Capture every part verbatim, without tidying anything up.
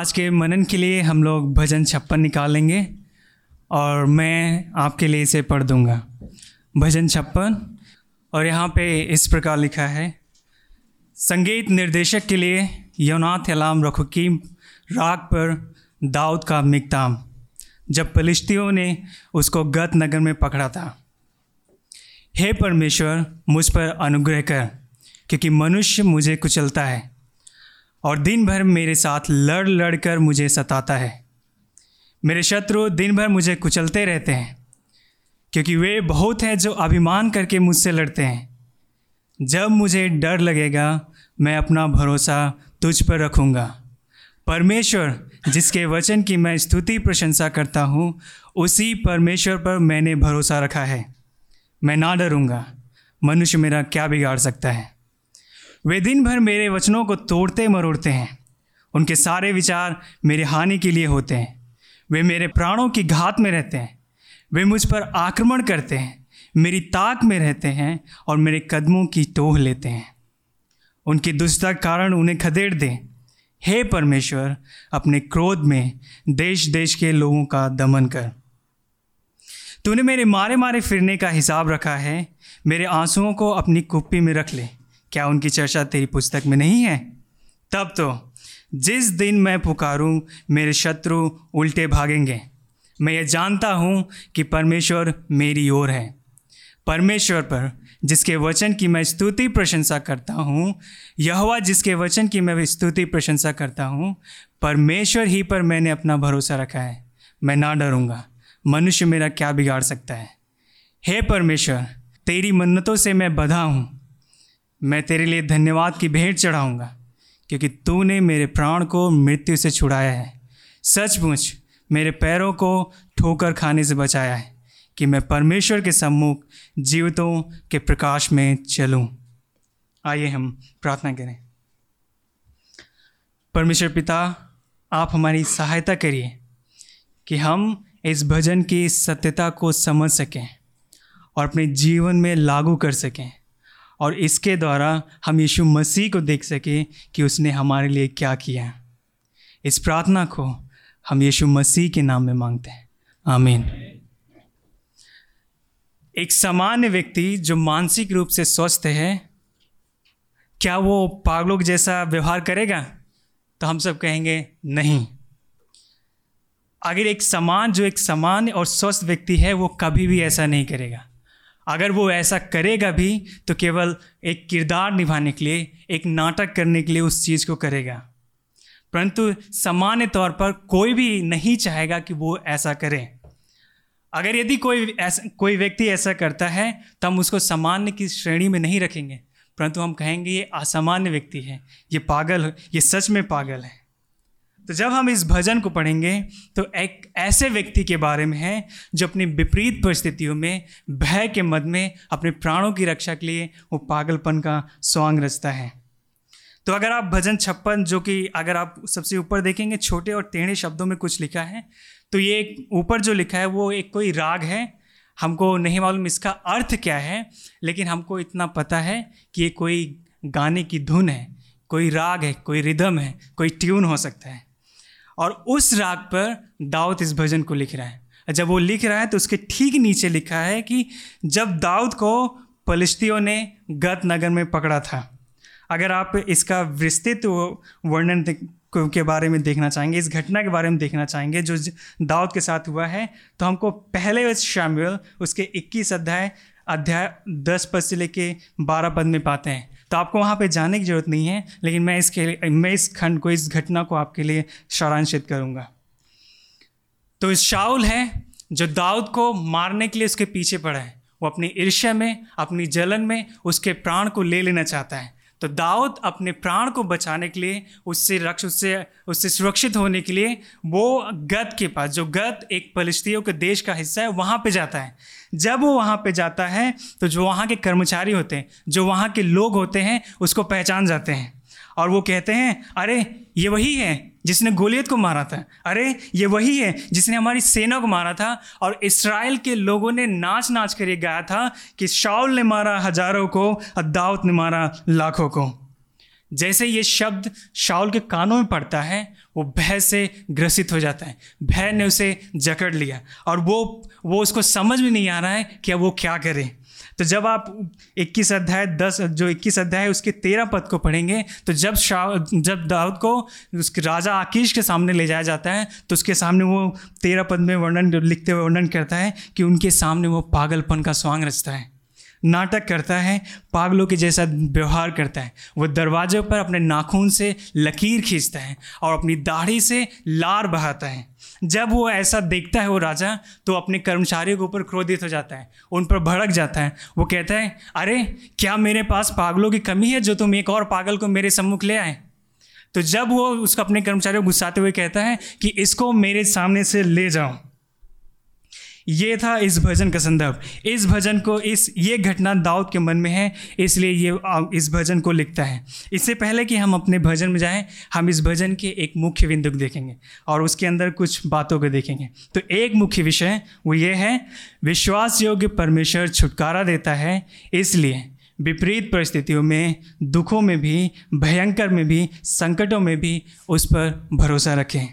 आज के मनन के लिए हम लोग भजन छप्पन निकालेंगे और मैं आपके लिए इसे पढ़ दूँगा। भजन छप्पन, और यहाँ पे इस प्रकार लिखा है। संगीत निर्देशक के लिए योनाथ एलाम रखुकीम राग पर दाऊद का मिक्ताम, जब पलिश्तियों ने उसको गत नगर में पकड़ा था। हे परमेश्वर, मुझ पर अनुग्रह कर, क्योंकि मनुष्य मुझे कुचलता है और दिन भर मेरे साथ लड़ लड़ कर मुझे सताता है। मेरे शत्रु दिन भर मुझे कुचलते रहते हैं, क्योंकि वे बहुत हैं जो अभिमान करके मुझसे लड़ते हैं। जब मुझे डर लगेगा, मैं अपना भरोसा तुझ पर रखूँगा। परमेश्वर, जिसके वचन की मैं स्तुति प्रशंसा करता हूँ, उसी परमेश्वर पर मैंने भरोसा रखा है। मैं ना डरूँगा, मनुष्य मेरा क्या बिगाड़ सकता है। वे दिन भर मेरे वचनों को तोड़ते मरोड़ते हैं, उनके सारे विचार मेरे हानि के लिए होते हैं। वे मेरे प्राणों की घात में रहते हैं, वे मुझ पर आक्रमण करते हैं, मेरी ताक में रहते हैं और मेरे कदमों की टोह लेते हैं। उनकी दुष्टता कारण उन्हें खदेड़ दें। हे परमेश्वर, अपने क्रोध में देश देश के लोगों का दमन कर। तूने मेरे मारे मारे फिरने का हिसाब रखा है, मेरे आंसुओं को अपनी कुप्पी में रख ले। क्या उनकी चर्चा तेरी पुस्तक में नहीं है? तब तो जिस दिन मैं पुकारूं, मेरे शत्रु उल्टे भागेंगे। मैं ये जानता हूँ कि परमेश्वर मेरी ओर है। परमेश्वर पर, जिसके वचन की मैं स्तुति प्रशंसा करता हूँ, यहोवा, जिसके वचन की मैं स्तुति प्रशंसा करता हूँ, परमेश्वर ही पर मैंने अपना भरोसा रखा है। मैं ना डरूँगा, मनुष्य मेरा क्या बिगाड़ सकता है। हे परमेश्वर, तेरी मन्नतों से मैं बंधा हूँ। मैं तेरे लिए धन्यवाद की भेंट चढ़ाऊँगा, क्योंकि तूने मेरे प्राण को मृत्यु से छुड़ाया है, सचमुच मेरे पैरों को ठोकर खाने से बचाया है, कि मैं परमेश्वर के सम्मुख जीवितों के प्रकाश में चलूं। आइए हम प्रार्थना करें। परमेश्वर पिता, आप हमारी सहायता करिए कि हम इस भजन की सत्यता को समझ सकें और अपने जीवन में लागू कर सकें, और इसके द्वारा हम यीशु मसीह को देख सकें कि उसने हमारे लिए क्या किया। इस प्रार्थना को हम यीशु मसीह के नाम में मांगते हैं, आमीन। एक सामान्य व्यक्ति जो मानसिक रूप से स्वस्थ है, क्या वो पागलों जैसा व्यवहार करेगा? तो हम सब कहेंगे नहीं। अगर एक सामान्य जो एक सामान्य और स्वस्थ व्यक्ति है, वो कभी भी ऐसा नहीं करेगा। अगर वो ऐसा करेगा भी तो केवल एक किरदार निभाने के लिए, एक नाटक करने के लिए उस चीज़ को करेगा। परंतु सामान्य तौर पर कोई भी नहीं चाहेगा कि वो ऐसा करे। अगर यदि कोई ऐसा कोई व्यक्ति ऐसा करता है तो हम उसको सामान्य की श्रेणी में नहीं रखेंगे, परंतु हम कहेंगे ये असामान्य व्यक्ति है, ये पागल, ये सच में पागल है। तो जब हम इस भजन को पढ़ेंगे तो एक ऐसे व्यक्ति के बारे में है जो अपनी विपरीत परिस्थितियों में भय के मद में अपने प्राणों की रक्षा के लिए वो पागलपन का सॉन्ग रचता है। तो अगर आप भजन छप्पन, जो कि अगर आप सबसे ऊपर देखेंगे छोटे और टेढ़े शब्दों में कुछ लिखा है, तो ये ऊपर जो लिखा है वो एक कोई राग है। हमको नहीं मालूम इसका अर्थ क्या है, लेकिन हमको इतना पता है कि ये कोई गाने की धुन है, कोई राग है, कोई रिदम है, कोई ट्यून हो सकता है। और उस राग पर दाऊद इस भजन को लिख रहा है। जब वो लिख रहा है तो उसके ठीक नीचे लिखा है कि जब दाऊद को पलिश्तियों ने गत नगर में पकड़ा था। अगर आप इसका विस्तृत वर्णन के बारे में देखना चाहेंगे, इस घटना के बारे में देखना चाहेंगे जो दाऊद के साथ हुआ है, तो हमको पहले शमूएल उसके इक्कीस अध्याय अध्याय दस पद से लेके बारह पद में पाते हैं। तो आपको वहाँ पे जाने की ज़रूरत नहीं है, लेकिन मैं इसके मैं इस खंड को, इस घटना को आपके लिए सारांशित करूँगा। तो शाऊल है जो दाऊद को मारने के लिए उसके पीछे पड़ा है। वो अपनी ईर्ष्या में, अपनी जलन में उसके प्राण को ले लेना चाहता है। तो दाऊद अपने प्राण को बचाने के लिए, उससे रक्ष उससे उससे सुरक्षित होने के लिए वो गत के पास, जो गत एक पलिश्तियों के देश का हिस्सा है, वहाँ पे जाता है। जब वो वहाँ पे जाता है तो जो वहाँ के कर्मचारी होते हैं, जो वहाँ के लोग होते हैं, उसको पहचान जाते हैं और वो कहते हैं, अरे ये वही है जिसने गोलियत को मारा था, अरे ये वही है जिसने हमारी सेना को मारा था। और इस्राएल के लोगों ने नाच नाच कर गाया था कि शाऊल ने मारा हजारों को और दाऊद ने मारा लाखों को। जैसे ये शब्द शाऊल के कानों में पड़ता है वो भय से ग्रसित हो जाता है। भय ने उसे जकड़ लिया और वो वो उसको समझ में नहीं आ रहा है कि अब वो क्या करे। तो जब आप इक्कीस अध्याय दस जो इक्कीस अध्याय है उसके तेरह पद को पढ़ेंगे तो जब शाऊल जब दाऊद को उसके राजा आकिश के सामने ले जाया जाता है तो उसके सामने वो तेरह पद में वर्णन लिखते हुए वर्णन करता है कि उनके सामने वो पागलपन का स्वांग रचता है, नाटक करता है, पागलों के जैसा व्यवहार करता है। वो दरवाजे पर अपने नाखून से लकीर खींचता है और अपनी दाढ़ी से लार बहाता है। जब वो ऐसा देखता है वो राजा तो अपने कर्मचारियों के ऊपर क्रोधित हो जाता है, उन पर भड़क जाता है। वो कहता है, अरे क्या मेरे पास पागलों की कमी है जो तुम एक और पागल को मेरे सम्मुख ले आए। तो जब वो उसको अपने कर्मचारियों को गुस्साते हुए कहता है कि इसको मेरे सामने से ले जाओ। ये था इस भजन का संदर्भ। इस भजन को इस ये घटना दाऊद के मन में है इसलिए ये इस भजन को लिखता है। इससे पहले कि हम अपने भजन में जाएं हम इस भजन के एक मुख्य बिंदु को देखेंगे और उसके अंदर कुछ बातों को देखेंगे। तो एक मुख्य विषय वो ये है, विश्वास योग्य परमेश्वर छुटकारा देता है इसलिए विपरीत परिस्थितियों में, दुखों में भी, भयंकर में भी, संकटों में भी उस पर भरोसा रखें।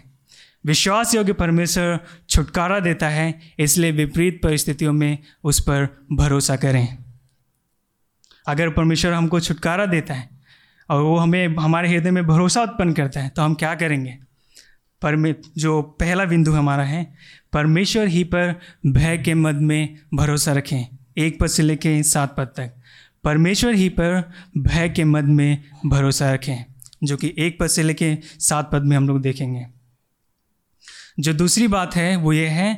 विश्वास योग्य परमेश्वर छुटकारा देता है इसलिए विपरीत परिस्थितियों में उस पर भरोसा करें। अगर परमेश्वर हमको छुटकारा देता है और वो हमें हमारे हृदय में भरोसा उत्पन्न करता है तो हम क्या करेंगे। परमे जो पहला बिंदु हमारा है, परमेश्वर ही पर भय के मद में भरोसा रखें। एक पद से लेके सात पद तक परमेश्वर ही पर भय के मद में भरोसा रखें, जो कि एक पद से लेके सात पद में हम लोग देखेंगे। जो दूसरी बात है वो ये है,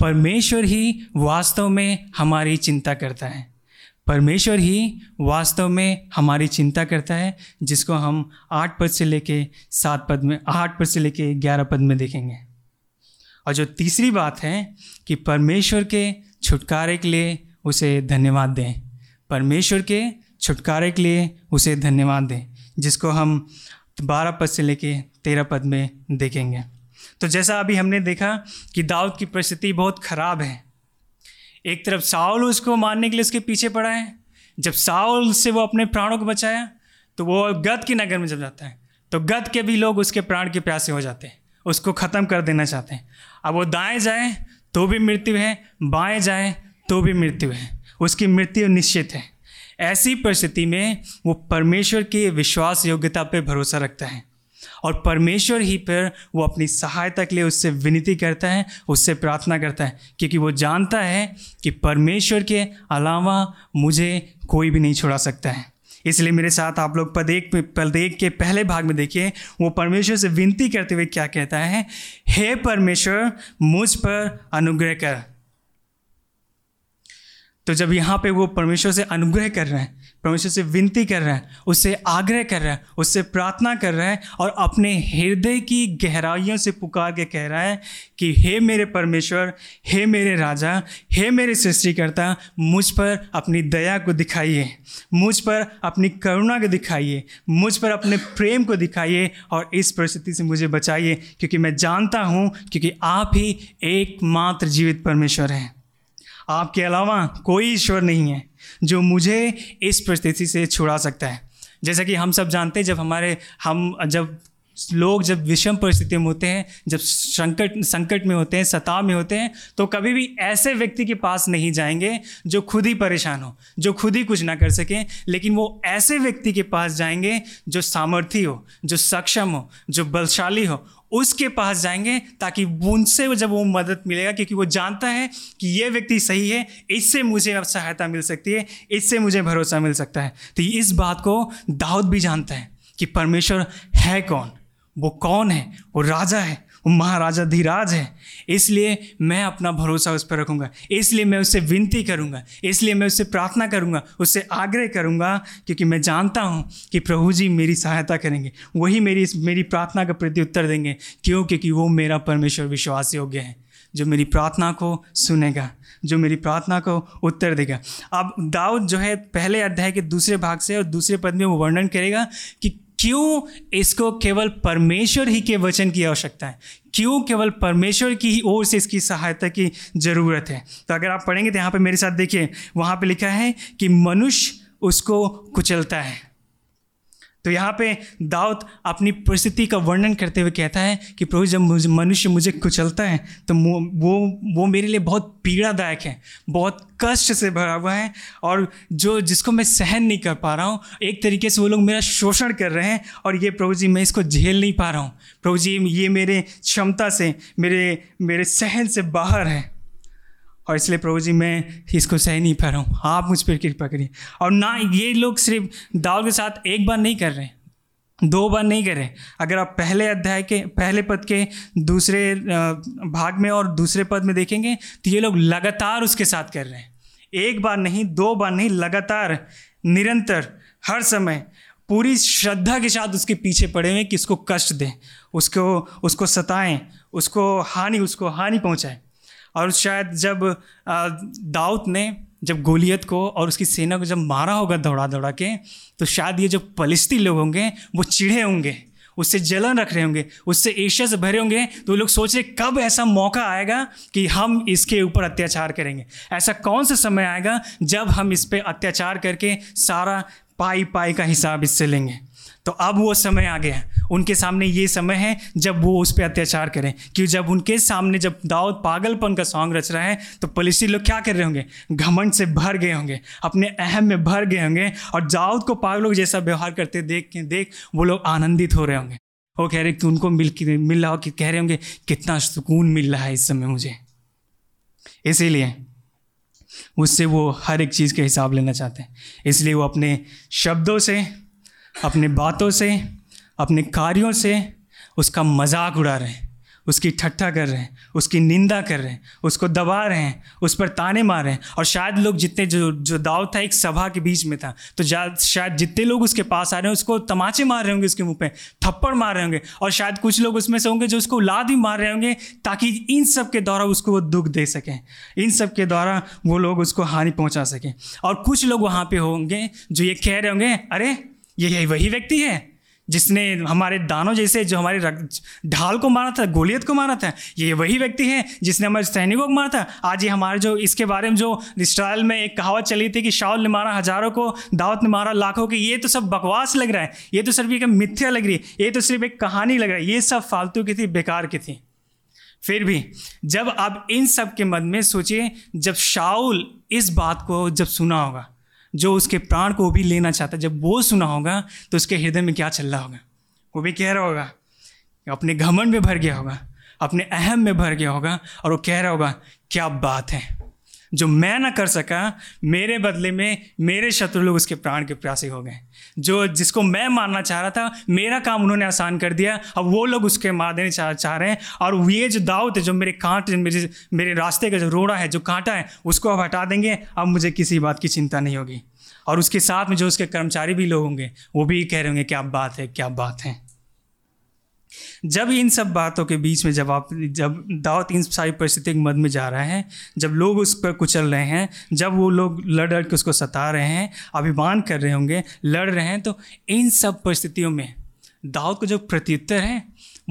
परमेश्वर ही वास्तव में हमारी चिंता करता है। परमेश्वर ही वास्तव में हमारी चिंता करता है, जिसको हम आठ पद से लेके सात पद में आठ पद से लेके ग्यारह पद में देखेंगे। और जो तीसरी बात है कि परमेश्वर के छुटकारे के लिए उसे धन्यवाद दें। परमेश्वर के छुटकारे के लिए उसे धन्यवाद दें, जिसको हम बारह पद से लेके तेरह पद में देखेंगे। तो जैसा अभी हमने देखा कि दाऊद की परिस्थिति बहुत ख़राब है। एक तरफ शाऊल उसको मारने के लिए उसके पीछे पड़ा है। जब शाऊल से वो अपने प्राणों को बचाया तो वो गत के नगर में जब जाता है तो गत के भी लोग उसके प्राण के प्यासे हो जाते हैं, उसको ख़त्म कर देना चाहते हैं। अब वो दाएँ जाए तो भी मृत्यु है, बाएँ जाए तो भी मृत्यु है, उसकी मृत्यु निश्चित है। ऐसी परिस्थिति में वो परमेश्वर की विश्वास योग्यता पर भरोसा रखता है और परमेश्वर ही पर वो अपनी सहायता के लिए उससे विनती करता है, उससे प्रार्थना करता है, क्योंकि वो जानता है कि परमेश्वर के अलावा मुझे कोई भी नहीं छुड़ा सकता है। इसलिए मेरे साथ आप लोग पद एक में पद एक के पहले भाग में देखिए वो परमेश्वर से विनती करते हुए क्या कहता है। हे परमेश्वर, मुझ पर अनुग्रह कर। तो जब यहाँ पे वो परमेश्वर से अनुग्रह कर रहे हैं, परमेश्वर से विनती कर रहे हैं, उससे आग्रह कर रहे हैं, उससे प्रार्थना कर रहे हैं और अपने हृदय की गहराइयों से पुकार के कह रहा है कि हे मेरे परमेश्वर, हे मेरे राजा, हे मेरे सृष्टिकर्ता, मुझ पर अपनी दया को दिखाइए, मुझ पर अपनी करुणा को दिखाइए, मुझ पर अपने प्रेम को दिखाइए और इस परिस्थिति से मुझे बचाइए, क्योंकि मैं जानता हूँ क्योंकि आप ही एकमात्र जीवित परमेश्वर हैं, आपके अलावा कोई ईश्वर नहीं है जो मुझे इस परिस्थिति से छुड़ा सकता है। जैसा कि हम सब जानते हैं, जब हमारे हम जब लोग जब विषम परिस्थिति में होते हैं, जब संकट संकट में होते हैं, सताव में होते हैं, तो कभी भी ऐसे व्यक्ति के पास नहीं जाएंगे जो खुद ही परेशान हो, जो खुद ही कुछ ना कर सके, लेकिन वो ऐसे व्यक्ति के पास जाएंगे जो सामर्थी हो, जो सक्षम हो, जो बलशाली हो, उसके पास जाएंगे ताकि उनसे जब वो मदद मिलेगा, क्योंकि वो जानता है कि ये व्यक्ति सही है, इससे मुझे अब सहायता मिल सकती है, इससे मुझे भरोसा मिल सकता है। तो इस बात को दाऊद भी जानता है कि परमेश्वर है कौन, वो कौन है, वो राजा है, वो महाराजा धीराज है, इसलिए मैं अपना भरोसा उस पर रखूँगा, इसलिए मैं उससे विनती करूँगा, इसलिए मैं उससे प्रार्थना करूँगा, उससे आग्रह करूँगा, क्योंकि मैं जानता हूँ कि प्रभु जी मेरी सहायता करेंगे, वही मेरी मेरी प्रार्थना का प्रत्युत्तर देंगे। क्यों? क्योंकि वो मेरा परमेश्वर विश्वास योग्य है, जो मेरी प्रार्थना को सुनेगा, जो मेरी प्रार्थना को उत्तर देगा। अब दाऊद जो है पहले अध्याय के दूसरे भाग से और दूसरे पद में वो वर्णन करेगा कि क्यों इसको केवल परमेश्वर ही के वचन की आवश्यकता है, क्यों केवल परमेश्वर की ही ओर से इसकी सहायता की ज़रूरत है। तो अगर आप पढ़ेंगे तो यहाँ पे मेरे साथ देखिए, वहाँ पे लिखा है कि मनुष्य उसको कुचलता है। तो यहाँ पे दाऊद अपनी परिस्थिति का वर्णन करते हुए कहता है कि प्रभु जब मुझे मनुष्य मुझे कुचलता है तो वो वो मेरे लिए बहुत पीड़ादायक है, बहुत कष्ट से भरा हुआ है, और जो जिसको मैं सहन नहीं कर पा रहा हूँ। एक तरीके से वो लोग मेरा शोषण कर रहे हैं और ये प्रभु जी मैं इसको झेल नहीं पा रहा हूँ, प्रभु जी ये मेरे क्षमता से मेरे मेरे सहन से बाहर है और इसलिए प्रभु जी मैं इसको सह नहीं पा रहा हूँ, आप मुझ पर कृपा करिए। और ना ये लोग सिर्फ दाऊद के साथ एक बार नहीं कर रहे, दो बार नहीं कर रहे। अगर आप पहले अध्याय के पहले पद के दूसरे भाग में और दूसरे पद में देखेंगे तो ये लोग लगातार उसके साथ कर रहे हैं, एक बार नहीं, दो बार नहीं, लगातार, निरंतर, हर समय पूरी श्रद्धा के साथ उसके पीछे पड़े हुए कि उसको कष्ट दें, उसको उसको सताएँ, उसको हानि उसको हानि पहुँचाएँ। और शायद जब दाऊद ने जब गोलियत को और उसकी सेना को जब मारा होगा दौड़ा दौड़ा के, तो शायद ये जो पलिश्ती लोग होंगे वो चिढ़े होंगे, उससे जलन रख रहे होंगे, उससे ईर्ष्या से भरे होंगे। तो वो लोग सोच रहे कब ऐसा मौका आएगा कि हम इसके ऊपर अत्याचार करेंगे, ऐसा कौन सा समय आएगा जब हम इस पर अत्याचार करके सारा पाई पाई का हिसाब इससे लेंगे। तो अब वो समय आ गया, उनके सामने ये समय है जब वो उस पर अत्याचार करें, क्योंकि जब उनके सामने जब दाऊद पागलपन का सॉन्ग रच रहा है तो पलिश्ती लोग क्या कर रहे होंगे, घमंड से भर गए होंगे, अपने अहम में भर गए होंगे और दाऊद को पागलों जैसा व्यवहार करते देख के देख वो लोग आनंदित हो रहे होंगे। वो कह रहे कि उनको मिल मिल रहा हो कि कह रहे होंगे कितना सुकून मिल रहा है इस समय मुझे, इसीलिए उससे वो हर एक चीज़ का हिसाब लेना चाहते हैं। इसलिए वो अपने शब्दों से, अपने बातों से, अपने कार्यों से उसका मजाक उड़ा रहे हैं, उसकी ठट्ठा कर रहे हैं, उसकी निंदा कर रहे हैं, उसको दबा रहे हैं, उस पर ताने मार रहे हैं। और शायद लोग जितने जो जो दाऊद था एक सभा के बीच में था, तो शायद जितने लोग उसके पास आ रहे हैं उसको तमाचे मार रहे होंगे, उसके मुंह पे थप्पड़ मार रहे होंगे, और शायद कुछ लोग उसमें से होंगे जो उसको लात भी मार रहे होंगे ताकि इन सब के द्वारा उसको वो दुख दे सकें, इन सब के द्वारा वो लोग उसको हानि पहुँचा सकें। और कुछ लोग वहाँ पर होंगे जो ये कह रहे होंगे अरे यही वही व्यक्ति है जिसने हमारे दानों जैसे जो हमारे ढाल को मारा था, गोलियत को मारा था, ये वही व्यक्ति है जिसने हमारे सैनिकों को मारा था। आज ये हमारे जो इसके बारे में जो इस्राएल में एक कहावत चली थी कि शाऊल ने मारा हजारों को, दाऊद ने मारा लाखों को, ये तो सब बकवास लग रहा है, ये तो सिर्फ एक मिथ्या लग रही है, ये तो सिर्फ एक कहानी लग रहा है, ये सब फालतू की थी, बेकार की थी। फिर भी जब आप इन सब के मन में सोचिए, जब शाऊल इस बात को जब सुना होगा, जो उसके प्राण को भी लेना चाहता, जब वो सुना होगा तो उसके हृदय में क्या चल रहा होगा, वो भी कह रहा होगा, अपने घमंड में भर गया होगा, अपने अहम में भर गया होगा और वो कह रहा होगा क्या बात है, जो मैं ना कर सका मेरे बदले में मेरे शत्रु लोग उसके प्राण के प्यासे हो गए, जो जिसको मैं मारना चाह रहा था मेरा काम उन्होंने आसान कर दिया, अब वो लोग उसके मार देने चाह चाह रहे हैं। और ये जो दाऊद है जो मेरे कांट मेरे मेरे रास्ते का जो रोड़ा है, जो कांटा है, उसको अब हटा देंगे, अब मुझे किसी बात की चिंता नहीं होगी। और उसके साथ में जो उसके कर्मचारी भी लोग होंगे वो भी कह रहे होंगे क्या बात है, क्या बात है। जब इन सब बातों के बीच में जब आप जब दाऊद इन सारी परिस्थितियों के मध्य में जा रहा है, जब लोग उस पर कुचल रहे हैं, जब वो लोग लड़ लड़ के उसको सता रहे हैं, अभिमान कर रहे होंगे, लड़ रहे हैं, तो इन सब परिस्थितियों में दाऊद का जो प्रत्युत्तर है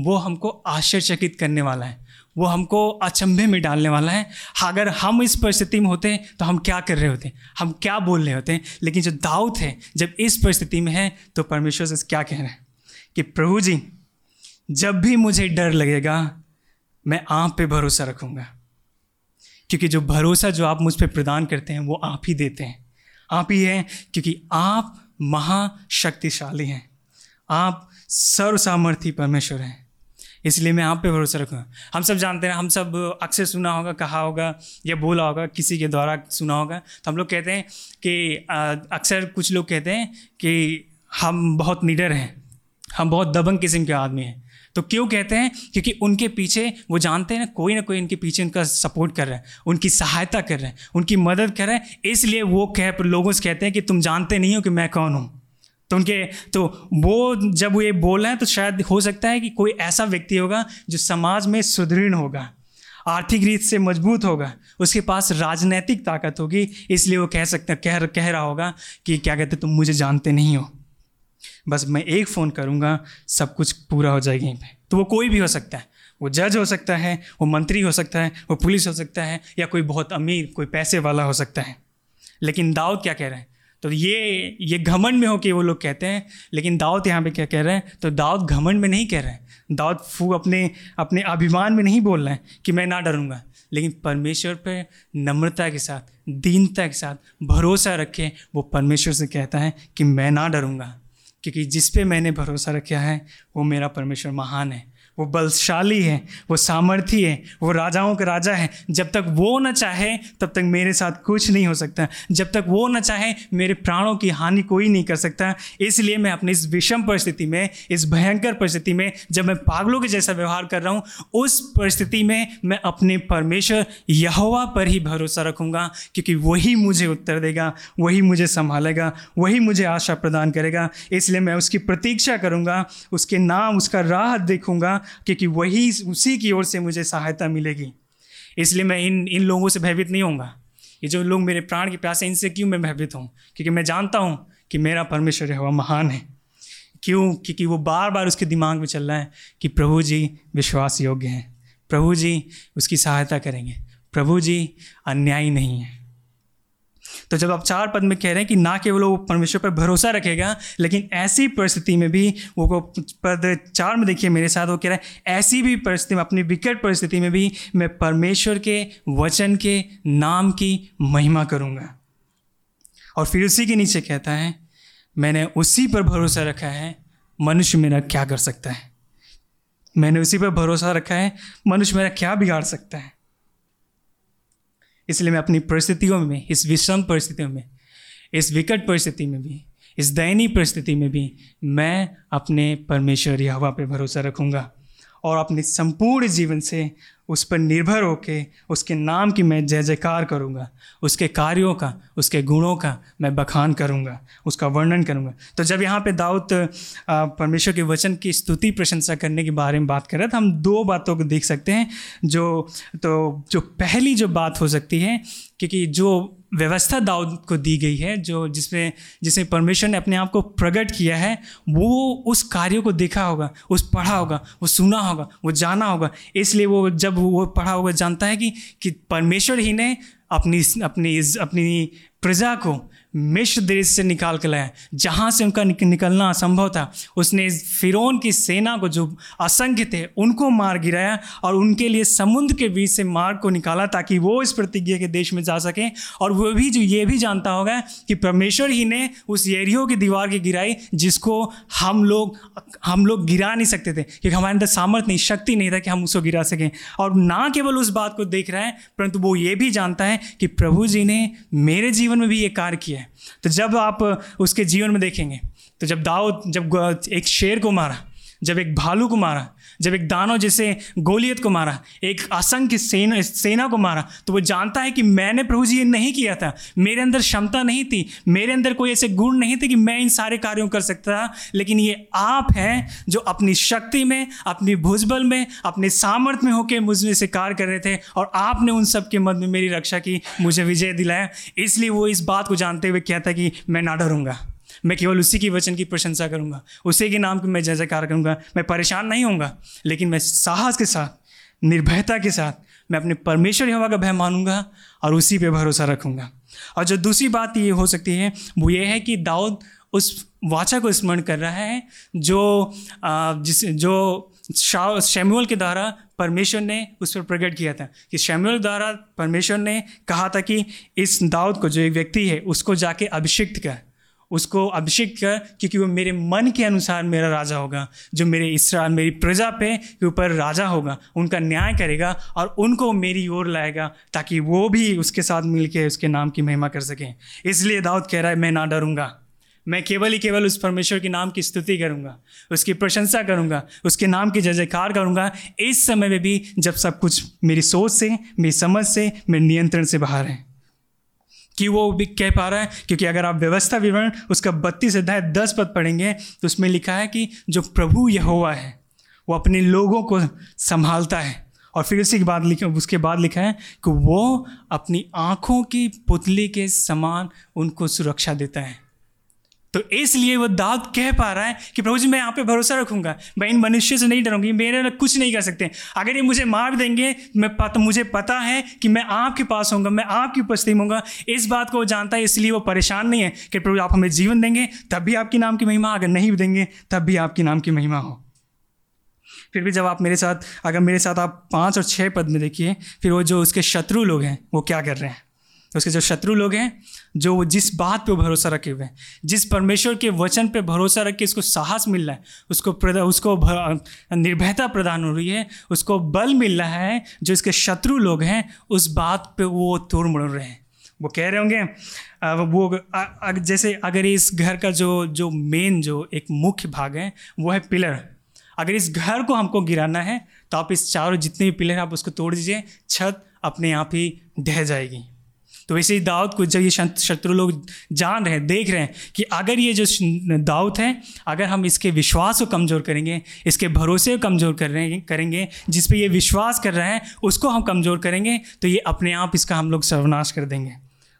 वो हमको आश्चर्यचकित करने वाला है, वो हमको अचंभे में डालने वाला है। अगर हम इस परिस्थिति में होते तो हम क्या कर रहे होते, हम क्या बोल रहे होते। लेकिन जो दाऊद है जब इस परिस्थिति में है तो परमेश्वर से क्या कह रहे हैं कि प्रभु जी जब भी मुझे डर लगेगा मैं आप पे भरोसा रखूँगा, क्योंकि जो भरोसा जो आप मुझ पे प्रदान करते हैं वो आप ही देते हैं, आप ही हैं, क्योंकि आप महाशक्तिशाली हैं, आप सर्वसामर्थी परमेश्वर हैं, इसलिए मैं आप पे भरोसा रखूँगा। हम सब जानते हैं, हम सब अक्सर सुना होगा, कहा होगा या बोला होगा, किसी के द्वारा सुना होगा। तो हम लोग कहते हैं कि अक्सर कुछ लोग कहते हैं कि हम बहुत निडर हैं, हम बहुत दबंग किस्म के आदमी हैं। तो क्यों कहते हैं, क्योंकि उनके पीछे वो जानते हैं ना कोई ना कोई इनके पीछे उनका सपोर्ट कर रहा है, उनकी सहायता कर रहा है, उनकी मदद कर रहा है। इसलिए वो कह लोगों से कहते हैं कि तुम जानते नहीं हो कि मैं कौन हूँ। तो उनके तो वो जब वो ये बोल रहे हैं तो शायद हो सकता है कि कोई ऐसा व्यक्ति होगा जो समाज में सुदृढ़ होगा, आर्थिक रीत से मजबूत होगा, उसके पास राजनैतिक ताकत होगी, इसलिए वो कह सकता कह कह रहा होगा कि क्या कहते तुम मुझे जानते नहीं हो, बस मैं एक फ़ोन करूँगा सब कुछ पूरा हो जाएगा यहीं पे। तो वो कोई भी हो सकता है, वो जज हो सकता है, वो मंत्री हो सकता है, वो पुलिस हो सकता है, या कोई बहुत अमीर कोई पैसे वाला हो सकता है। लेकिन दाऊद क्या कह रहे हैं, तो ये ये घमंड में हो के वो लोग कहते हैं, लेकिन दाऊद यहाँ पे क्या कह रहे हैं, तो दाऊद घमंड में नहीं कह रहे हैं, दाऊद फू अपने अपने अभिमान में नहीं बोल रहे हैं कि मैं ना डरूंगा, लेकिन परमेश्वर पे नम्रता के साथ, दीनता के साथ, भरोसा रखे वो परमेश्वर से कहता है कि मैं ना डरूंगा, क्योंकि जिस पे मैंने भरोसा रखा है वो मेरा परमेश्वर महान है, वो बलशाली है, वो सामर्थी है, वो राजाओं का राजा है। जब तक वो ना चाहे तब तक मेरे साथ कुछ नहीं हो सकता, जब तक वो ना चाहे मेरे प्राणों की हानि कोई नहीं कर सकता। इसलिए मैं अपने इस विषम परिस्थिति में, इस भयंकर परिस्थिति में, जब मैं पागलों के जैसा व्यवहार कर रहा हूँ, उस परिस्थिति में मैं अपने परमेश्वर यहोवा पर ही भरोसा रखूँगा, क्योंकि वही मुझे उत्तर देगा, वही मुझे संभालेगा, वही मुझे आशा प्रदान करेगा। इसलिए मैं उसकी प्रतीक्षा करूँगा, उसके नाम, उसका राह देखूँगा, क्योंकि वही, उसी की ओर से मुझे सहायता मिलेगी। इसलिए मैं इन इन लोगों से भयभीत नहीं होऊंगा। ये जो लोग मेरे प्राण के प्यासे, इनसे क्यों मैं भयभीत हूँ? क्योंकि मैं जानता हूँ कि मेरा परमेश्वर यहोवा महान है। क्यों? क्योंकि वो बार बार उसके दिमाग में चल रहा है कि प्रभु जी विश्वास योग्य हैं, प्रभु जी उसकी सहायता करेंगे, प्रभु जी अन्यायी नहीं है। तो जब आप चार पद में कह रहे हैं कि ना केवल वो परमेश्वर पर भरोसा रखेगा, लेकिन ऐसी परिस्थिति में भी वो, पद चार में देखिए मेरे साथ, वो कह रहा है ऐसी भी परिस्थिति में, अपनी विकट परिस्थिति में भी मैं परमेश्वर के वचन के नाम की महिमा करूँगा। और फिर उसी के नीचे कहता है, मैंने उसी पर भरोसा रखा है, मनुष्य मेरा क्या कर सकता है? मैंने उसी पर भरोसा रखा है, मनुष्य मेरा क्या बिगाड़ सकता है? इसलिए मैं अपनी परिस्थितियों में, इस विषम परिस्थितियों में, इस विकट परिस्थिति में भी, इस दयनीय परिस्थिति में भी मैं अपने परमेश्वर यहोवा पे भरोसा रखूँगा, और अपने संपूर्ण जीवन से उस पर निर्भर होकर उसके नाम की मैं जय जयकार करूँगा, उसके कार्यों का, उसके गुणों का मैं बखान करूँगा, उसका वर्णन करूँगा। तो जब यहाँ पे दाऊद परमेश्वर के वचन की स्तुति प्रशंसा करने के बारे में बात कर रहा था, हम दो बातों को देख सकते हैं। जो तो जो पहली जो बात हो सकती है, क्योंकि जो व्यवस्था दाऊद को दी गई है, जो जिसमें जिसमें परमेश्वर ने अपने आप को प्रकट किया है, वो उस कार्यों को देखा होगा, उस पढ़ा होगा, वो सुना होगा, वो जाना होगा। इसलिए वो जब वो पढ़ा होगा, जानता है कि कि परमेश्वर ही ने अपनी अपनी अपनी प्रजा को मिस्र देश से निकाल कर लाया, जहाँ से उनका निकलना असंभव था। उसने फिरौन की सेना को, जो असंख्य थे, उनको मार गिराया और उनके लिए समुद्र के बीच से मार्ग को निकाला, ताकि वो इस प्रतिज्ञा के देश में जा सकें। और वो भी जो ये भी जानता होगा कि परमेश्वर ही ने उस यरीहो की दीवार की गिराई, जिसको हम लोग हम लोग गिरा नहीं सकते थे, क्योंकि हमारे अंदर सामर्थ्य नहीं, शक्ति नहीं था कि हम उसको गिरा सकें। और ना केवल उस बात को देख रहा है, परंतु वो ये भी जानता है कि प्रभु जी ने मेरे जीवन में भी ये कार्य किया। तो जब आप उसके जीवन में देखेंगे, तो जब दाऊद जब एक शेर को मारा, जब एक भालू को मारा, जब एक दानव जैसे गोलियत को मारा, एक असंख्य सेना सेना को मारा, तो वो जानता है कि मैंने प्रभु जी ये नहीं किया था, मेरे अंदर क्षमता नहीं थी, मेरे अंदर कोई ऐसे गुण नहीं थे कि मैं इन सारे कार्यों कर सकता था, लेकिन ये आप हैं जो अपनी शक्ति में, अपनी भुजबल में, अपने सामर्थ्य में होकर मुझमें से कार्य कर रहे थे, और आपने उन सब के मध्य में मेरी रक्षा की, मुझे विजय दिलाया। इसलिए वो इस बात को जानते हुए कहता कि मैं ना डरूंगा, मैं केवल उसी की वचन की प्रशंसा करूंगा, उसी के नाम को मैं जय जयकार करूंगा। मैं परेशान नहीं होऊंगा, लेकिन मैं साहस के साथ, निर्भयता के साथ, मैं अपने परमेश्वर यहोवा का भय मानूंगा और उसी पे भरोसा रखूंगा। और जो दूसरी बात ये हो सकती है, वो ये है कि दाऊद उस वाचा को स्मरण कर रहा है जो जिस जो शमूएल के द्वारा परमेश्वर ने उस पर प्रकट किया था, कि शमूएल द्वारा परमेश्वर ने कहा था कि इस दाऊद को, जो एक व्यक्ति है, उसको जाके अभिषिक्त कर, उसको अभिषेक कर, क्योंकि वो मेरे मन के अनुसार मेरा राजा होगा, जो मेरे इस्राएल, मेरी प्रजा पे के ऊपर राजा होगा, उनका न्याय करेगा और उनको मेरी ओर लाएगा, ताकि वो भी उसके साथ मिलके उसके नाम की महिमा कर सकें। इसलिए दाऊद कह रहा है, मैं ना डरूंगा, मैं केवल ही केवल उस परमेश्वर के नाम की स्तुति करूंगा, उसकी प्रशंसा करूंगा, उसके नाम की जय जयकार करूंगा, इस समय में भी जब सब कुछ मेरी सोच से, मेरी समझ से, मेरे नियंत्रण से बाहर है। कि वो भी कह पा रहा है, क्योंकि अगर आप व्यवस्था विवरण उसका बत्तीस अध्याय दस पद पढ़ेंगे, तो उसमें लिखा है कि जो प्रभु यहोवा है वो अपने लोगों को संभालता है। और फिर उसी के बाद लिखा उसके बाद लिखा है कि वो अपनी आँखों की पुतली के समान उनको सुरक्षा देता है। तो इसलिए वो दाऊद कह पा रहा है कि प्रभु जी मैं यहाँ पे भरोसा रखूँगा, मैं इन मनुष्य से नहीं डरूंगी, मेरे कुछ नहीं कर सकते, अगर ये मुझे मार देंगे मैं पत, मुझे पता है कि मैं आपके पास होऊंगा, मैं आपकी उपस्थिति में होऊंगा। इस बात को वो जानता है, इसलिए वो परेशान नहीं है कि प्रभु आप हमें जीवन देंगे तब भी आपके नाम की महिमा, अगर नहीं देंगे तब भी आपके नाम की महिमा हो। फिर भी जब आप मेरे साथ, अगर मेरे साथ आप पाँच और छः पद में देखिए, फिर वो जो उसके शत्रु लोग हैं वो क्या कर रहे हैं, उसके जो शत्रु लोग हैं जो जिस बात पे भरोसा रखे हुए हैं, जिस परमेश्वर के वचन पे भरोसा रख के उसको साहस मिल रहा है, उसको उसको निर्भयता प्रदान हो रही है, उसको बल मिल रहा है, जो इसके शत्रु लोग हैं उस बात पे वो तोड़ मरोड़ रहे हैं। वो कह रहे होंगे वो आ, आ, जैसे अगर इस घर का जो जो मेन जो एक मुख्य भाग है वो है पिलर, अगर इस घर को हमको गिराना है तो आप इस चारों जितने भी पिलर आप उसको तोड़ दीजिए, छत अपने आप ही ढह जाएगी। तो वैसे ही दाऊद को जब ये शत्रु लोग जान रहे हैं, देख रहे हैं कि अगर ये जो दाऊद है, अगर हम इसके विश्वास को कमज़ोर करेंगे, इसके भरोसे को कमज़ोर करेंगे, जिस पे ये विश्वास कर रहे हैं उसको हम कमज़ोर करेंगे, तो ये अपने आप इसका हम लोग सर्वनाश कर देंगे,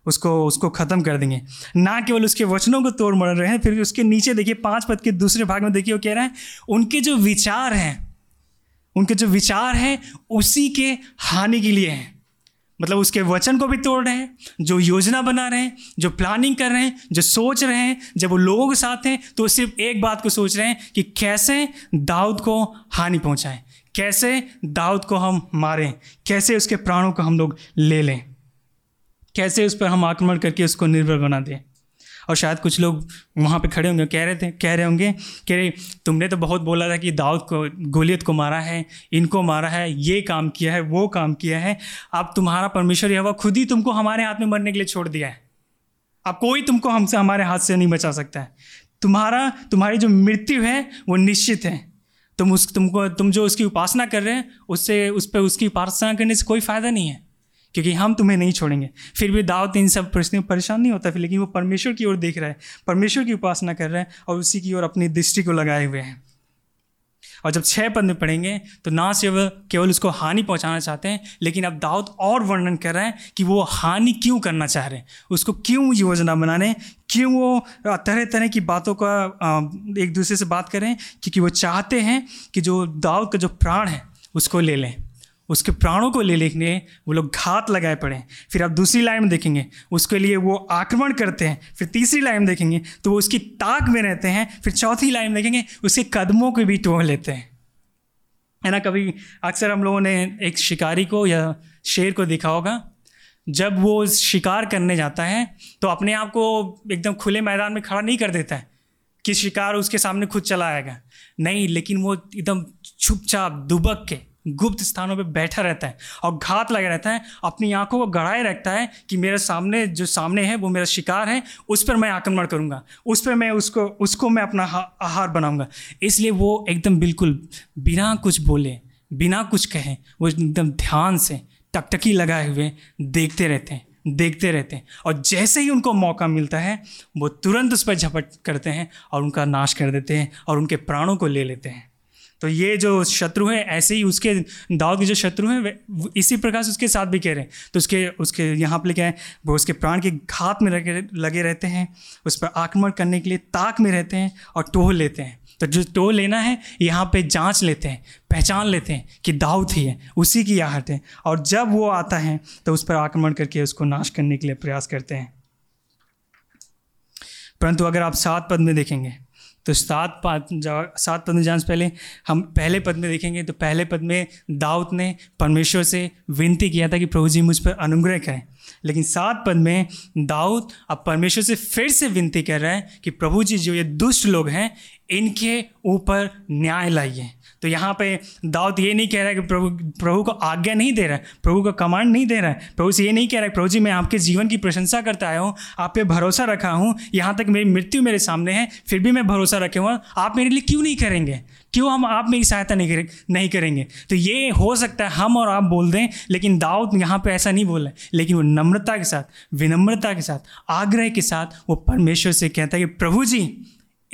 उसको उसको ख़त्म कर देंगे। ना केवल उसके वचनों को तोड़ मरोड़ रहे हैं, फिर उसके नीचे देखिए पाँच पद के दूसरे भाग में देखिए वो कह रहे हैं उनके जो विचार हैं, उनके जो विचार हैं उसी के हानि के लिए हैं। मतलब उसके वचन को भी तोड़ रहे हैं, जो योजना बना रहे हैं, जो प्लानिंग कर रहे हैं, जो सोच रहे हैं, जब वो लोगों के साथ हैं तो सिर्फ एक बात को सोच रहे हैं कि कैसे दाऊद को हानि पहुंचाएं, कैसे दाऊद को हम मारें, कैसे उसके प्राणों को हम लोग ले लें, कैसे उस पर हम आक्रमण करके उसको निर्बल बना दें। और शायद कुछ लोग वहाँ पे खड़े होंगे, कह रहे थे कह रहे होंगे कह रहे तुमने तो बहुत बोला था कि दाऊद को, गोलियत को मारा है, इनको मारा है, ये काम किया है, वो काम किया है, अब तुम्हारा परमेश्वर यहोवा खुद ही तुमको हमारे हाथ में मरने के लिए छोड़ दिया है, अब कोई तुमको हमसे हमारे हाथ से नहीं बचा सकता है, तुम्हारा तुम्हारी जो मृत्यु है वो निश्चित है, तुम उस तुमको तुम जो उसकी उपासना कर रहे हैं उससे उस पर उसकी उपासना करने से कोई फ़ायदा नहीं है, क्योंकि हम तुम्हें नहीं छोड़ेंगे। फिर भी दाऊद इन सब प्रश्नों में परेशान नहीं होता, फिर लेकिन वो परमेश्वर की ओर देख रहा है, परमेश्वर की उपासना कर रहा है और उसी की ओर अपनी दृष्टि को लगाए हुए हैं। और जब छः पद में पढ़ेंगे तो ना सिर्फ केवल उसको हानि पहुंचाना चाहते हैं, लेकिन अब दाऊद और वर्णन कर रहा है कि वो हानि क्यों करना चाह रहे हैं, उसको क्यों योजना बनाने, क्यों वो तरह तरह की बातों का एक दूसरे से बात करें, क्योंकि वो चाहते हैं कि जो दाऊद का जो प्राण है उसको ले लें, उसके प्राणों को ले लेने वो लोग घात लगाए पड़े। फिर आप दूसरी लाइन में देखेंगे उसके लिए वो आक्रमण करते हैं, फिर तीसरी लाइन में देखेंगे तो वो उसकी ताक में रहते हैं, फिर चौथी लाइन में देखेंगे उसके कदमों को भी टोह लेते हैं, है ना। कभी अक्सर हम लोगों ने एक शिकारी को या शेर को देखा होगा, जब वो शिकार करने जाता है तो अपने आप को एकदम खुले मैदान में खड़ा नहीं कर देता है कि शिकार उसके सामने खुद चला आएगा, नहीं, लेकिन वो एकदम चुपचाप दुबक के गुप्त स्थानों पे बैठा रहता है और घात लगा रहता है, अपनी आंखों को गड़ाए रखता है कि मेरे सामने जो सामने है वो मेरा शिकार है, उस पर मैं आक्रमण करूँगा, उस पर मैं उसको उसको मैं अपना आहार बनाऊँगा। इसलिए वो एकदम बिल्कुल बिना कुछ बोले, बिना कुछ कहे, वो एकदम ध्यान से टकटकी लगाए हुए देखते रहते हैं देखते रहते हैं और जैसे ही उनको मौका मिलता है वो तुरंत उस पर झपट करते हैं और उनका नाश कर देते हैं और उनके प्राणों को ले लेते हैं। तो ये जो शत्रु है, ऐसे ही उसके दाऊद के जो शत्रु हैं इसी प्रकार से उसके साथ भी कह रहे हैं। तो उसके उसके यहाँ पर क्या है, वो उसके प्राण के घात में लगे लगे रहते हैं, उस पर आक्रमण करने के लिए ताक में रहते हैं और टोह लेते हैं। तो जो टोह लेना है यहाँ पे जांच लेते हैं, पहचान लेते हैं कि दाऊद ही है, उसी की आहट है, और जब वो आता है तो उस पर आक्रमण करके उसको नाश करने के लिए प्रयास करते हैं। परंतु अगर आप सात पद में देखेंगे तो सात पद सात पद में जाने से पहले हम पहले पद में देखेंगे तो पहले पद में दाऊद ने परमेश्वर से विनती किया था कि प्रभु जी मुझ पर अनुग्रह करें, लेकिन सात पद में दाऊद अब परमेश्वर से फिर से विनती कर रहा है कि प्रभु जी जो ये दुष्ट लोग हैं इनके ऊपर न्याय लाइए। तो यहाँ पे दाऊद ये नहीं कह रहा है कि प्रभु प्रभु को आज्ञा नहीं दे रहा है, प्रभु को कमांड नहीं दे रहा है, प्रभु से ये नहीं कह रहा है प्रभु जी मैं आपके जीवन की प्रशंसा करता आया हूँ, आप पे भरोसा रखा हूँ, यहाँ तक मेरी मृत्यु मेरे सामने है फिर भी मैं भरोसा रखे हुआ, आप मेरे लिए क्यों नहीं करेंगे, क्यों हम आप मेरी सहायता नहीं करें नहीं करेंगे। तो ये हो सकता है हम और आप बोल दें, लेकिन दाऊद यहाँ पे ऐसा नहीं बोल रहा है, लेकिन वो नम्रता के साथ, विनम्रता के साथ, आग्रह के साथ वो परमेश्वर से कहता है कि प्रभु जी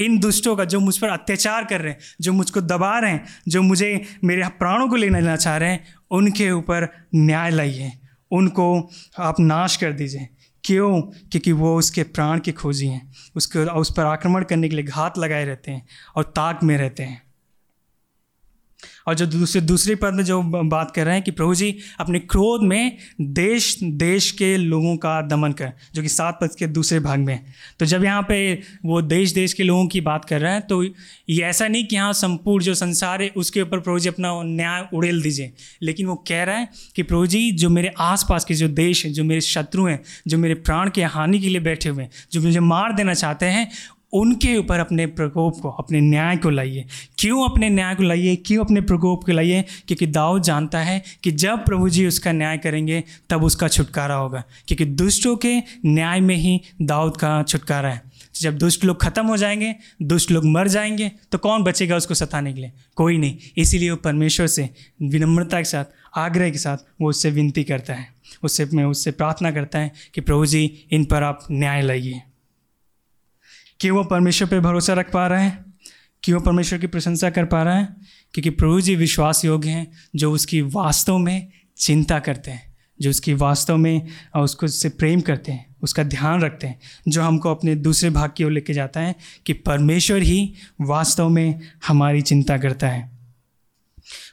इन दुष्टों का जो मुझ पर अत्याचार कर रहे हैं, जो मुझको दबा रहे हैं, जो मुझे मेरे प्राणों को लेना चाह रहे हैं, उनके ऊपर न्याय लाइए, उनको आप नाश कर दीजिए। क्यों? क्योंकि वो उसके प्राण के खोजी हैं, उसके उस पर आक्रमण करने के लिए घात लगाए रहते हैं और ताक में रहते हैं। और जो दूसरे दूसरे पद में जो बात कर रहे हैं कि प्रभु जी अपने क्रोध में देश देश के लोगों का दमन कर, जो कि सात पद के दूसरे भाग में है। तो जब यहाँ पे वो देश देश के लोगों की बात कर रहे हैं तो ये ऐसा नहीं कि यहाँ संपूर्ण जो संसार है उसके ऊपर प्रभु जी अपना न्याय उड़ेल दीजिए, लेकिन वो कह रहा है कि प्रभु जी जो मेरे आसपास के जो देश हैं, जो मेरे शत्रु हैं, जो मेरे प्राण की हानि के लिए बैठे हुए हैं, जो मुझे मार देना चाहते हैं, उनके ऊपर अपने प्रकोप को, अपने न्याय को लाइए। क्यों अपने न्याय को लाइए, क्यों अपने प्रकोप को लाइए? क्योंकि दाऊद जानता है कि जब प्रभु जी उसका न्याय करेंगे तब उसका छुटकारा होगा, क्योंकि दुष्टों के न्याय में ही दाऊद का छुटकारा है। जब दुष्ट लोग ख़त्म हो जाएंगे, दुष्ट लोग मर जाएंगे, तो कौन बचेगा उसको सताने के लिए? कोई नहीं। इसीलिए वो परमेश्वर से विनम्रता के साथ, आग्रह के साथ वो उससे विनती करता है, उससे मैं उससे प्रार्थना करता है कि प्रभु जी इन पर आप न्याय लाइए। कि वो परमेश्वर पे भरोसा रख पा रहा है, कि वो परमेश्वर की प्रशंसा कर पा रहा है, क्योंकि प्रभु जी विश्वास योग्य हैं जो उसकी वास्तव में चिंता करते हैं, जो उसकी वास्तव में उसको उससे प्रेम करते हैं, उसका ध्यान रखते हैं, जो हमको अपने दूसरे भाग की ओर लेके जाता है कि परमेश्वर ही वास्तव में हमारी चिंता करता है।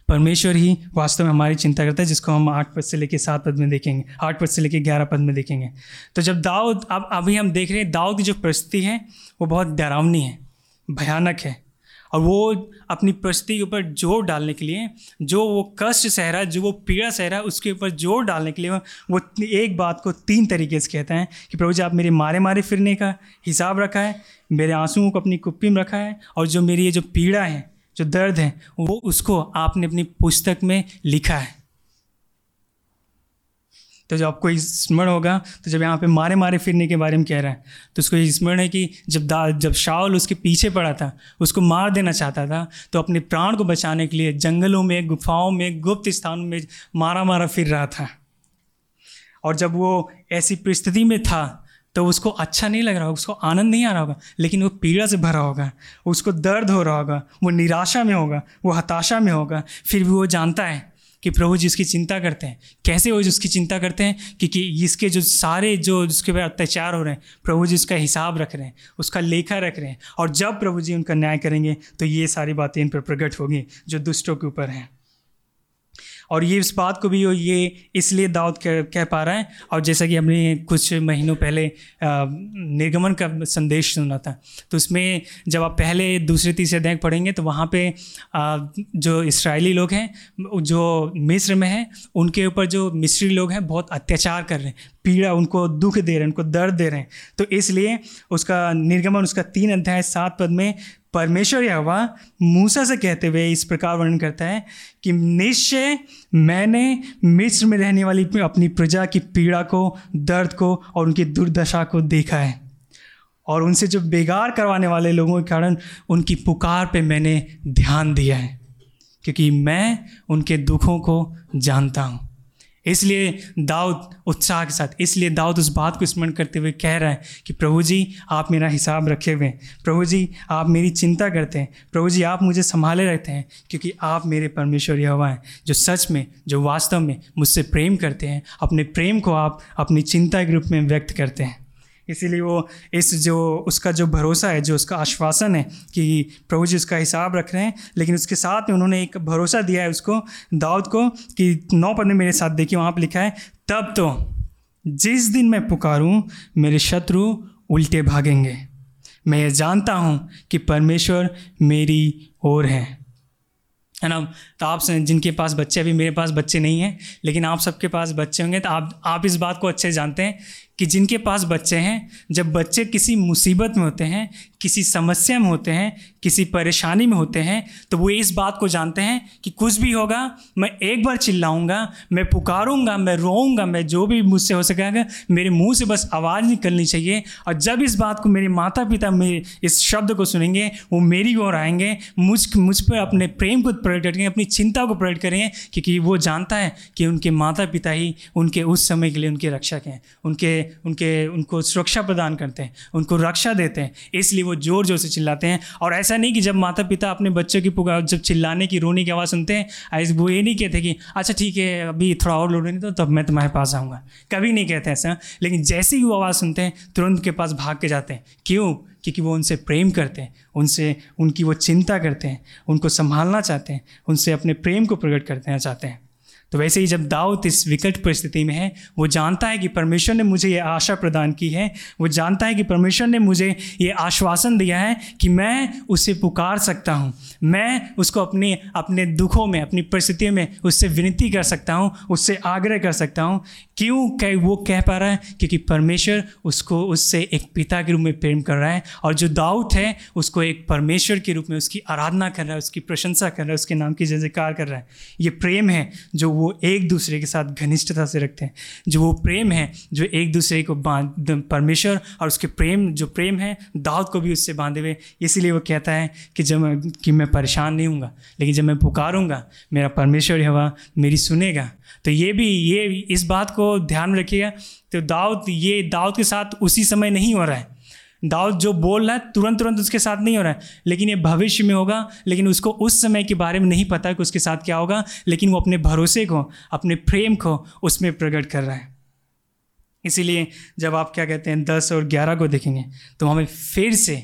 परमेश्वर ही वास्तव में हमारी चिंता करता है, जिसको हम आठ पद से लेकर सात पद में देखेंगे, आठ पद से लेकर ग्यारह पद में देखेंगे। तो जब दाऊद, अब अभी हम देख रहे हैं दाऊद की जो परिस्थिति है वो बहुत डरावनी है, भयानक है, और वो अपनी परिस्थिति के ऊपर जोर डालने के लिए, जो वो कष्ट सह रहा है, जो वो पीड़ा सह रहा है, उसके ऊपर जोर डालने के लिए वो एक बात को तीन तरीके से कहता है कि प्रभु जी आप मेरे मारे मारे फिरने का हिसाब रखा है, मेरे आंसुओं को अपनी कुप्पी में रखा है, और जो मेरी ये जो पीड़ा है, जो दर्द है, वो उसको आपने अपनी पुस्तक में लिखा है। तो जब आपको स्मरण होगा, तो जब यहाँ पे मारे मारे फिरने के बारे में कह रहा है तो उसको स्मरण है कि जब दा जब शाऊल उसके पीछे पड़ा था, उसको मार देना चाहता था, तो अपने प्राण को बचाने के लिए जंगलों में, गुफाओं में, गुप्त स्थानों में मारा मारा फिर रहा था। और जब वो ऐसी परिस्थिति में था तो उसको अच्छा नहीं लग रहा होगा, उसको आनंद नहीं आ रहा होगा, लेकिन वो पीड़ा से भरा होगा, उसको दर्द हो रहा होगा, वो निराशा में होगा, वो हताशा में होगा। फिर भी वो जानता है कि प्रभु जी उसकी चिंता करते हैं। कैसे वो उसकी चिंता करते हैं? क्योंकि इसके जो सारे जो उसके ऊपर अत्याचार हो रहे हैं, प्रभु जी उसका हिसाब रख रहे हैं, उसका लेखा रख रहे हैं, और जब प्रभु जी उनका न्याय करेंगे तो ये सारी बातें इन पर प्रकट होंगी जो दुष्टों के ऊपर हैं। और ये इस बात को भी ये इसलिए दाऊद कह, कह पा रहा है। और जैसा कि हमने कुछ महीनों पहले निर्गमन का संदेश सुना था, तो उसमें जब आप पहले दूसरे तीसरे अध्याय पढ़ेंगे तो वहाँ पे जो इस्राएली लोग हैं जो मिस्र में हैं, उनके ऊपर जो मिस्री लोग हैं बहुत अत्याचार कर रहे हैं, पीड़ा, उनको दुख दे रहे हैं, उनको दर्द दे रहे हैं। तो इसलिए उसका निर्गमन उसका तीन अध्याय सात पद में परमेश्वर यहोवा मूसा से कहते हुए इस प्रकार वर्णन करता है कि निश्चय मैंने मिस्र में रहने वाली अपनी प्रजा की पीड़ा को, दर्द को और उनकी दुर्दशा को देखा है, और उनसे जो बेगार करवाने वाले लोगों के कारण उनकी पुकार पे मैंने ध्यान दिया है, क्योंकि मैं उनके दुखों को जानता हूँ। इसलिए दाऊद उत्साह के साथ, इसलिए दाऊद उस बात को स्मरण करते हुए कह रहा है कि प्रभु जी आप मेरा हिसाब रखे हुए हैं, प्रभु जी आप मेरी चिंता करते हैं, प्रभु जी आप मुझे संभाले रहते हैं, क्योंकि आप मेरे परमेश्वर यहोवा हैं जो सच में, जो वास्तव में मुझसे प्रेम करते हैं। अपने प्रेम को आप अपनी चिंता के रूप में व्यक्त करते हैं। इसीलिए वो इस जो उसका जो भरोसा है, जो उसका आश्वासन है कि प्रभु जी उसका हिसाब रख रहे हैं, लेकिन उसके साथ में उन्होंने एक भरोसा दिया है उसको, दाऊद को, कि नौ पद में मेरे साथ देखिए, वहाँ पर लिखा है, तब तो जिस दिन मैं पुकारूं मेरे शत्रु उल्टे भागेंगे, मैं ये जानता हूँ कि परमेश्वर मेरी ओर है। है ना? तो आप जिनके पास बच्चे, अभी मेरे पास बच्चे नहीं हैं, लेकिन आप सबके पास बच्चे होंगे, तो आप आप इस बात को अच्छे जानते हैं कि जिनके पास बच्चे हैं, जब बच्चे किसी मुसीबत में होते हैं, किसी समस्या में होते हैं, किसी परेशानी में होते हैं, तो वो इस बात को जानते हैं कि कुछ भी होगा, मैं एक बार चिल्लाऊंगा, मैं पुकारूंगा, मैं रोऊंगा, मैं जो भी मुझसे हो सकेगा, मेरे मुंह से बस आवाज़ निकलनी चाहिए। और जब इस बात को मेरे माता पिता मेरे इस शब्द को सुनेंगे, वो मेरी ओर आएंगे, मुझ मुझ पर अपने प्रेम को प्रकट करेंगे, अपनी चिंता को प्रकट करेंगे, क्योंकि वो जानता है कि उनके माता पिता ही उनके उस समय के लिए उनकी रक्षा के हैं, उनके उनके उनको सुरक्षा प्रदान करते हैं, उनको रक्षा देते हैं, इसलिए वो ज़ोर ज़ोर से चिल्लाते हैं। और ऐसा नहीं कि जब माता पिता अपने बच्चों की पुकार, जब चिल्लाने की रोने की आवाज़ सुनते हैं, ऐसे वो ये नहीं कहते कि अच्छा ठीक है अभी थोड़ा और रोने दो तब मैं तुम्हारे पास आऊँगा, कभी नहीं कहते ऐसा। लेकिन जैसे ही वो आवाज़ सुनते हैं तुरंत के पास भाग के जाते हैं। क्यों? क्योंकि वो उनसे प्रेम करते हैं, उनसे उनकी वो चिंता करते हैं, उनको संभालना चाहते हैं, उनसे अपने प्रेम को प्रकट करना चाहते हैं। तो वैसे ही जब दाऊद इस विकट परिस्थिति में है, वो जानता है कि परमेश्वर ने मुझे ये आशा प्रदान की है, वो जानता है कि परमेश्वर ने मुझे ये आश्वासन दिया है कि मैं उसे पुकार सकता हूँ, मैं उसको अपने अपने दुखों में, अपनी परिस्थितियों में उससे विनती कर सकता हूँ, उससे आग्रह कर सकता हूँ। क्यों कह वो कह पा रहा है? क्योंकि परमेश्वर उसको उससे एक पिता के रूप में प्रेम कर रहा है, और जो दाऊद है उसको एक परमेश्वर के रूप में उसकी आराधना कर रहा है, उसकी प्रशंसा कर रहा है, उसके नाम की जय जयकार कर रहा है। ये प्रेम है जो वो एक दूसरे के साथ घनिष्ठता से रखते हैं, जो वो प्रेम है जो एक दूसरे को बांध, परमेश्वर और उसके प्रेम जो प्रेम है दाऊद को भी उससे बांधे हुए। इसीलिए वो कहता है कि जब कि मैं परेशान नहीं हूँगा, लेकिन जब मैं पुकारूँगा मेरा परमेश्वर यहोवा मेरी सुनेगा। तो ये भी ये इस बात को ध्यान में रखिएगा। तो दाऊद ये दाऊद के साथ उसी समय नहीं हो रहा है, दाऊद जो बोल रहा है तुरंत तुरंत उसके साथ नहीं हो रहा है, लेकिन ये भविष्य में होगा। लेकिन उसको उस समय के बारे में नहीं पता कि उसके साथ क्या होगा, लेकिन वो अपने भरोसे को, अपने प्रेम को उसमें प्रकट कर रहा है। इसीलिए जब आप क्या कहते हैं दस और ग्यारह को देखेंगे तो हमें फिर से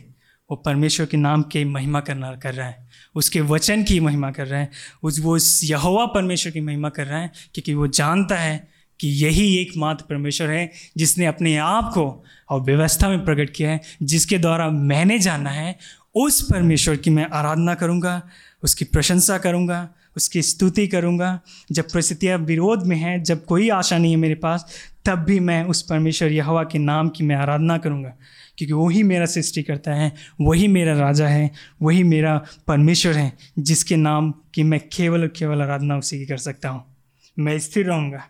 वो परमेश्वर के नाम की महिमा करना कर रहा है, उसके वचन की महिमा कर रहा है, उस वो यहोवा परमेश्वर की महिमा कर रहा है, क्योंकि वो जानता है कि यही एकमात्र परमेश्वर है जिसने अपने आप को और व्यवस्था में प्रकट किया है, जिसके द्वारा मैंने जाना है। उस परमेश्वर की मैं आराधना करूँगा, उसकी प्रशंसा करूँगा, उसकी स्तुति करूँगा। जब परिस्थितियाँ विरोध में हैं, जब कोई आशा नहीं है मेरे पास, तब भी मैं उस परमेश्वर यहोवा के नाम की मैं आराधना करूँगा, क्योंकि वही मेरा सृष्टि करता है, वही मेरा राजा है, वही मेरा परमेश्वर है, जिसके नाम की मैं केवल और केवल आराधना उसी की कर सकता हूँ। मैं स्थिर रहूँगा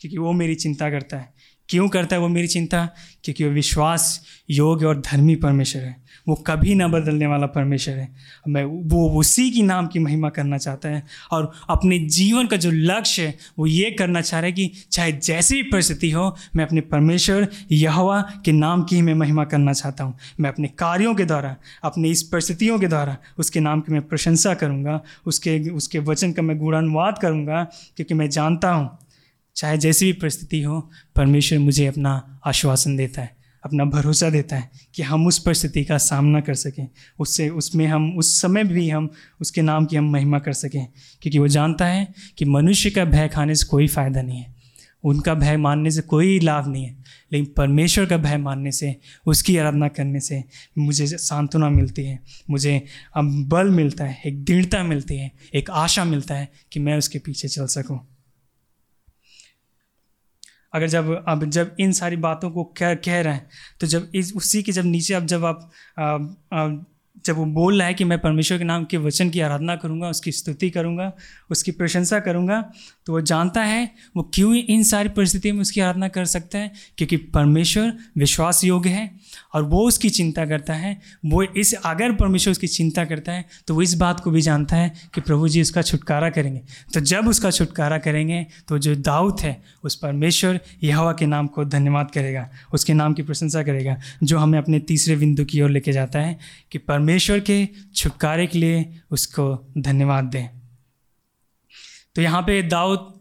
क्योंकि वो मेरी चिंता करता है। क्यों करता है वो मेरी चिंता? क्योंकि वो विश्वास योग्य और धर्मी परमेश्वर है, वो कभी ना बदलने वाला परमेश्वर है। मैं वो उसी की नाम की महिमा करना चाहता है, और अपने जीवन का जो लक्ष्य है वो ये करना चाह रहा है कि चाहे जैसी भी परिस्थिति हो, मैं अपने परमेश्वर यहोवा के नाम की ही मैं महिमा करना चाहता हूँ। मैं अपने कार्यों के द्वारा, अपने इस परिस्थितियों के द्वारा उसके नाम की मैं प्रशंसा करूँगा, उसके उसके वचन का मैं गुणानुवाद करूँगा, क्योंकि मैं जानता हूँ चाहे जैसी भी परिस्थिति हो, परमेश्वर मुझे अपना आश्वासन देता है, अपना भरोसा देता है कि हम उस परिस्थिति का सामना कर सकें, उससे उसमें हम उस समय भी हम उसके नाम की हम महिमा कर सकें। क्योंकि वो जानता है कि मनुष्य का भय खाने से कोई फ़ायदा नहीं है, उनका भय मानने से कोई लाभ नहीं है, लेकिन परमेश्वर का भय मानने से, उसकी आराधना करने से मुझे सांत्वना मिलती है, मुझे बल मिलता है, एक दृढ़ता मिलती है, एक आशा मिलता है कि मैं उसके पीछे चल सकूँ। अगर जब अब जब इन सारी बातों को कह कह रहे हैं, तो जब इस उसी के जब नीचे अब जब आप आ, आ, जब वो बोल रहा है कि मैं परमेश्वर के नाम के वचन की आराधना करूँगा, उसकी स्तुति करूँगा, उसकी प्रशंसा करूँगा, तो वो जानता है वो क्यों इन सारी परिस्थितियों में उसकी आराधना कर सकता है, क्योंकि परमेश्वर विश्वास योग्य है और वो उसकी चिंता करता है। वो इस अगर परमेश्वर उसकी चिंता करता है तो वो इस बात को भी जानता है कि प्रभु जी उसका छुटकारा करेंगे। तो जब उसका छुटकारा करेंगे तो जो दाऊद है उस परमेश्वर यहोवा के नाम को धन्यवाद करेगा, उसके नाम की प्रशंसा करेगा, जो हमें अपने तीसरे बिंदु की ओर लेके जाता है कि परमेश्वर के छुटकारे के लिए उसको धन्यवाद दें। तो यहाँ पे दाऊद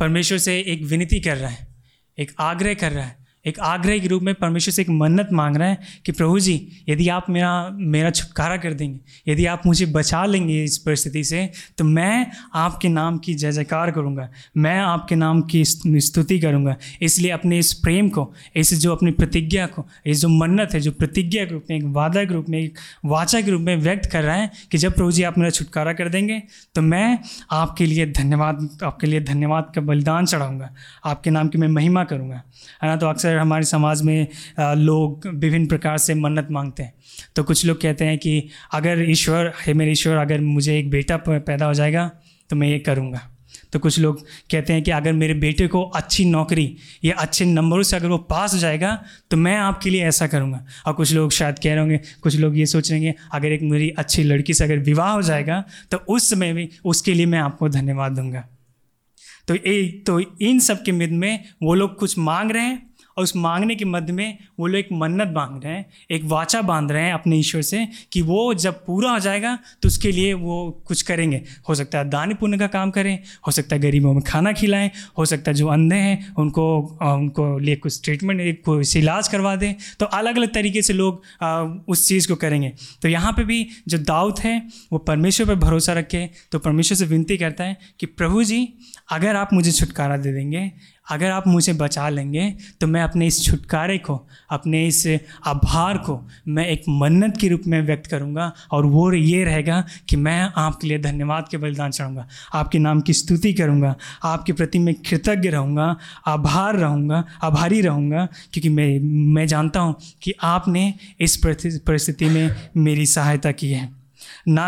परमेश्वर से एक विनती कर रहा है, एक आग्रह कर रहा है, एक आग्रह के रूप में परमेश्वर से एक मन्नत मांग रहा है कि प्रभु जी यदि आप मेरा मेरा छुटकारा कर देंगे, यदि आप मुझे बचा लेंगे इस परिस्थिति से, तो मैं आपके नाम की जय जयकार करूँगा, मैं आपके नाम की स्तुति करूँगा। इसलिए अपने इस प्रेम को, इस जो अपनी प्रतिज्ञा को, इस जो मन्नत है जो प्रतिज्ञा के रूप में, एक वादा के रूप में, एक वाचा के रूप में व्यक्त कर रहा है कि जब प्रभु जी आप मेरा छुटकारा कर देंगे तो मैं आपके लिए धन्यवाद आपके लिए धन्यवाद का बलिदान चढ़ाऊँगा, आपके नाम की मैं महिमा करूँगा। है ना? तो अक्सर हमारे समाज में लोग विभिन्न प्रकार से मन्नत मांगते हैं। तो कुछ लोग कहते हैं कि अगर ईश्वर हे मेरे ईश्वर अगर मुझे एक बेटा पैदा हो जाएगा तो मैं ये करूँगा। तो कुछ लोग कहते हैं कि अगर मेरे बेटे को अच्छी नौकरी या अच्छे नंबरों से अगर वो पास हो जाएगा तो मैं आपके लिए ऐसा करूँगा। और कुछ लोग शायद कह रहे होंगे, कुछ लोग ये सोच रहे हैं अगर एक मेरी अच्छी लड़की से अगर विवाह हो जाएगा तो उस समय भी उसके लिए मैं आपको धन्यवाद दूँगा। तो तो इन सब के मध्य में वो लोग कुछ मांग रहे हैं और उस मांगने के मध्य में वो लोग एक मन्नत मांग रहे हैं, एक वाचा बांध रहे हैं अपने ईश्वर से कि वो जब पूरा हो जाएगा तो उसके लिए वो कुछ करेंगे। हो सकता है दान पुण्य का काम करें, हो सकता है गरीबों में खाना खिलाएं, हो सकता है जो अंधे हैं उनको उनको लिए कुछ ट्रीटमेंट, कुछ इलाज करवा दें। तो अलग अलग तरीके से लोग आ, उस चीज़ को करेंगे। तो यहाँ पर भी जो दाऊद है वो परमेश्वर पर भरोसा रखे, तो परमेश्वर से विनती करता है कि प्रभु जी अगर आप मुझे छुटकारा दे देंगे, अगर आप मुझे बचा लेंगे तो मैं अपने इस छुटकारे को, अपने इस आभार को मैं एक मन्नत के रूप में व्यक्त करूंगा, और वो ये रहेगा कि मैं आपके लिए धन्यवाद के बलिदान चढ़ाऊँगा, आपके नाम की स्तुति करूंगा, आपके प्रति मैं कृतज्ञ रहूंगा, आभार रहूंगा, आभारी रहूंगा, क्योंकि मैं मैं जानता हूं कि आपने इस परिस्थिति में मेरी सहायता की है। ना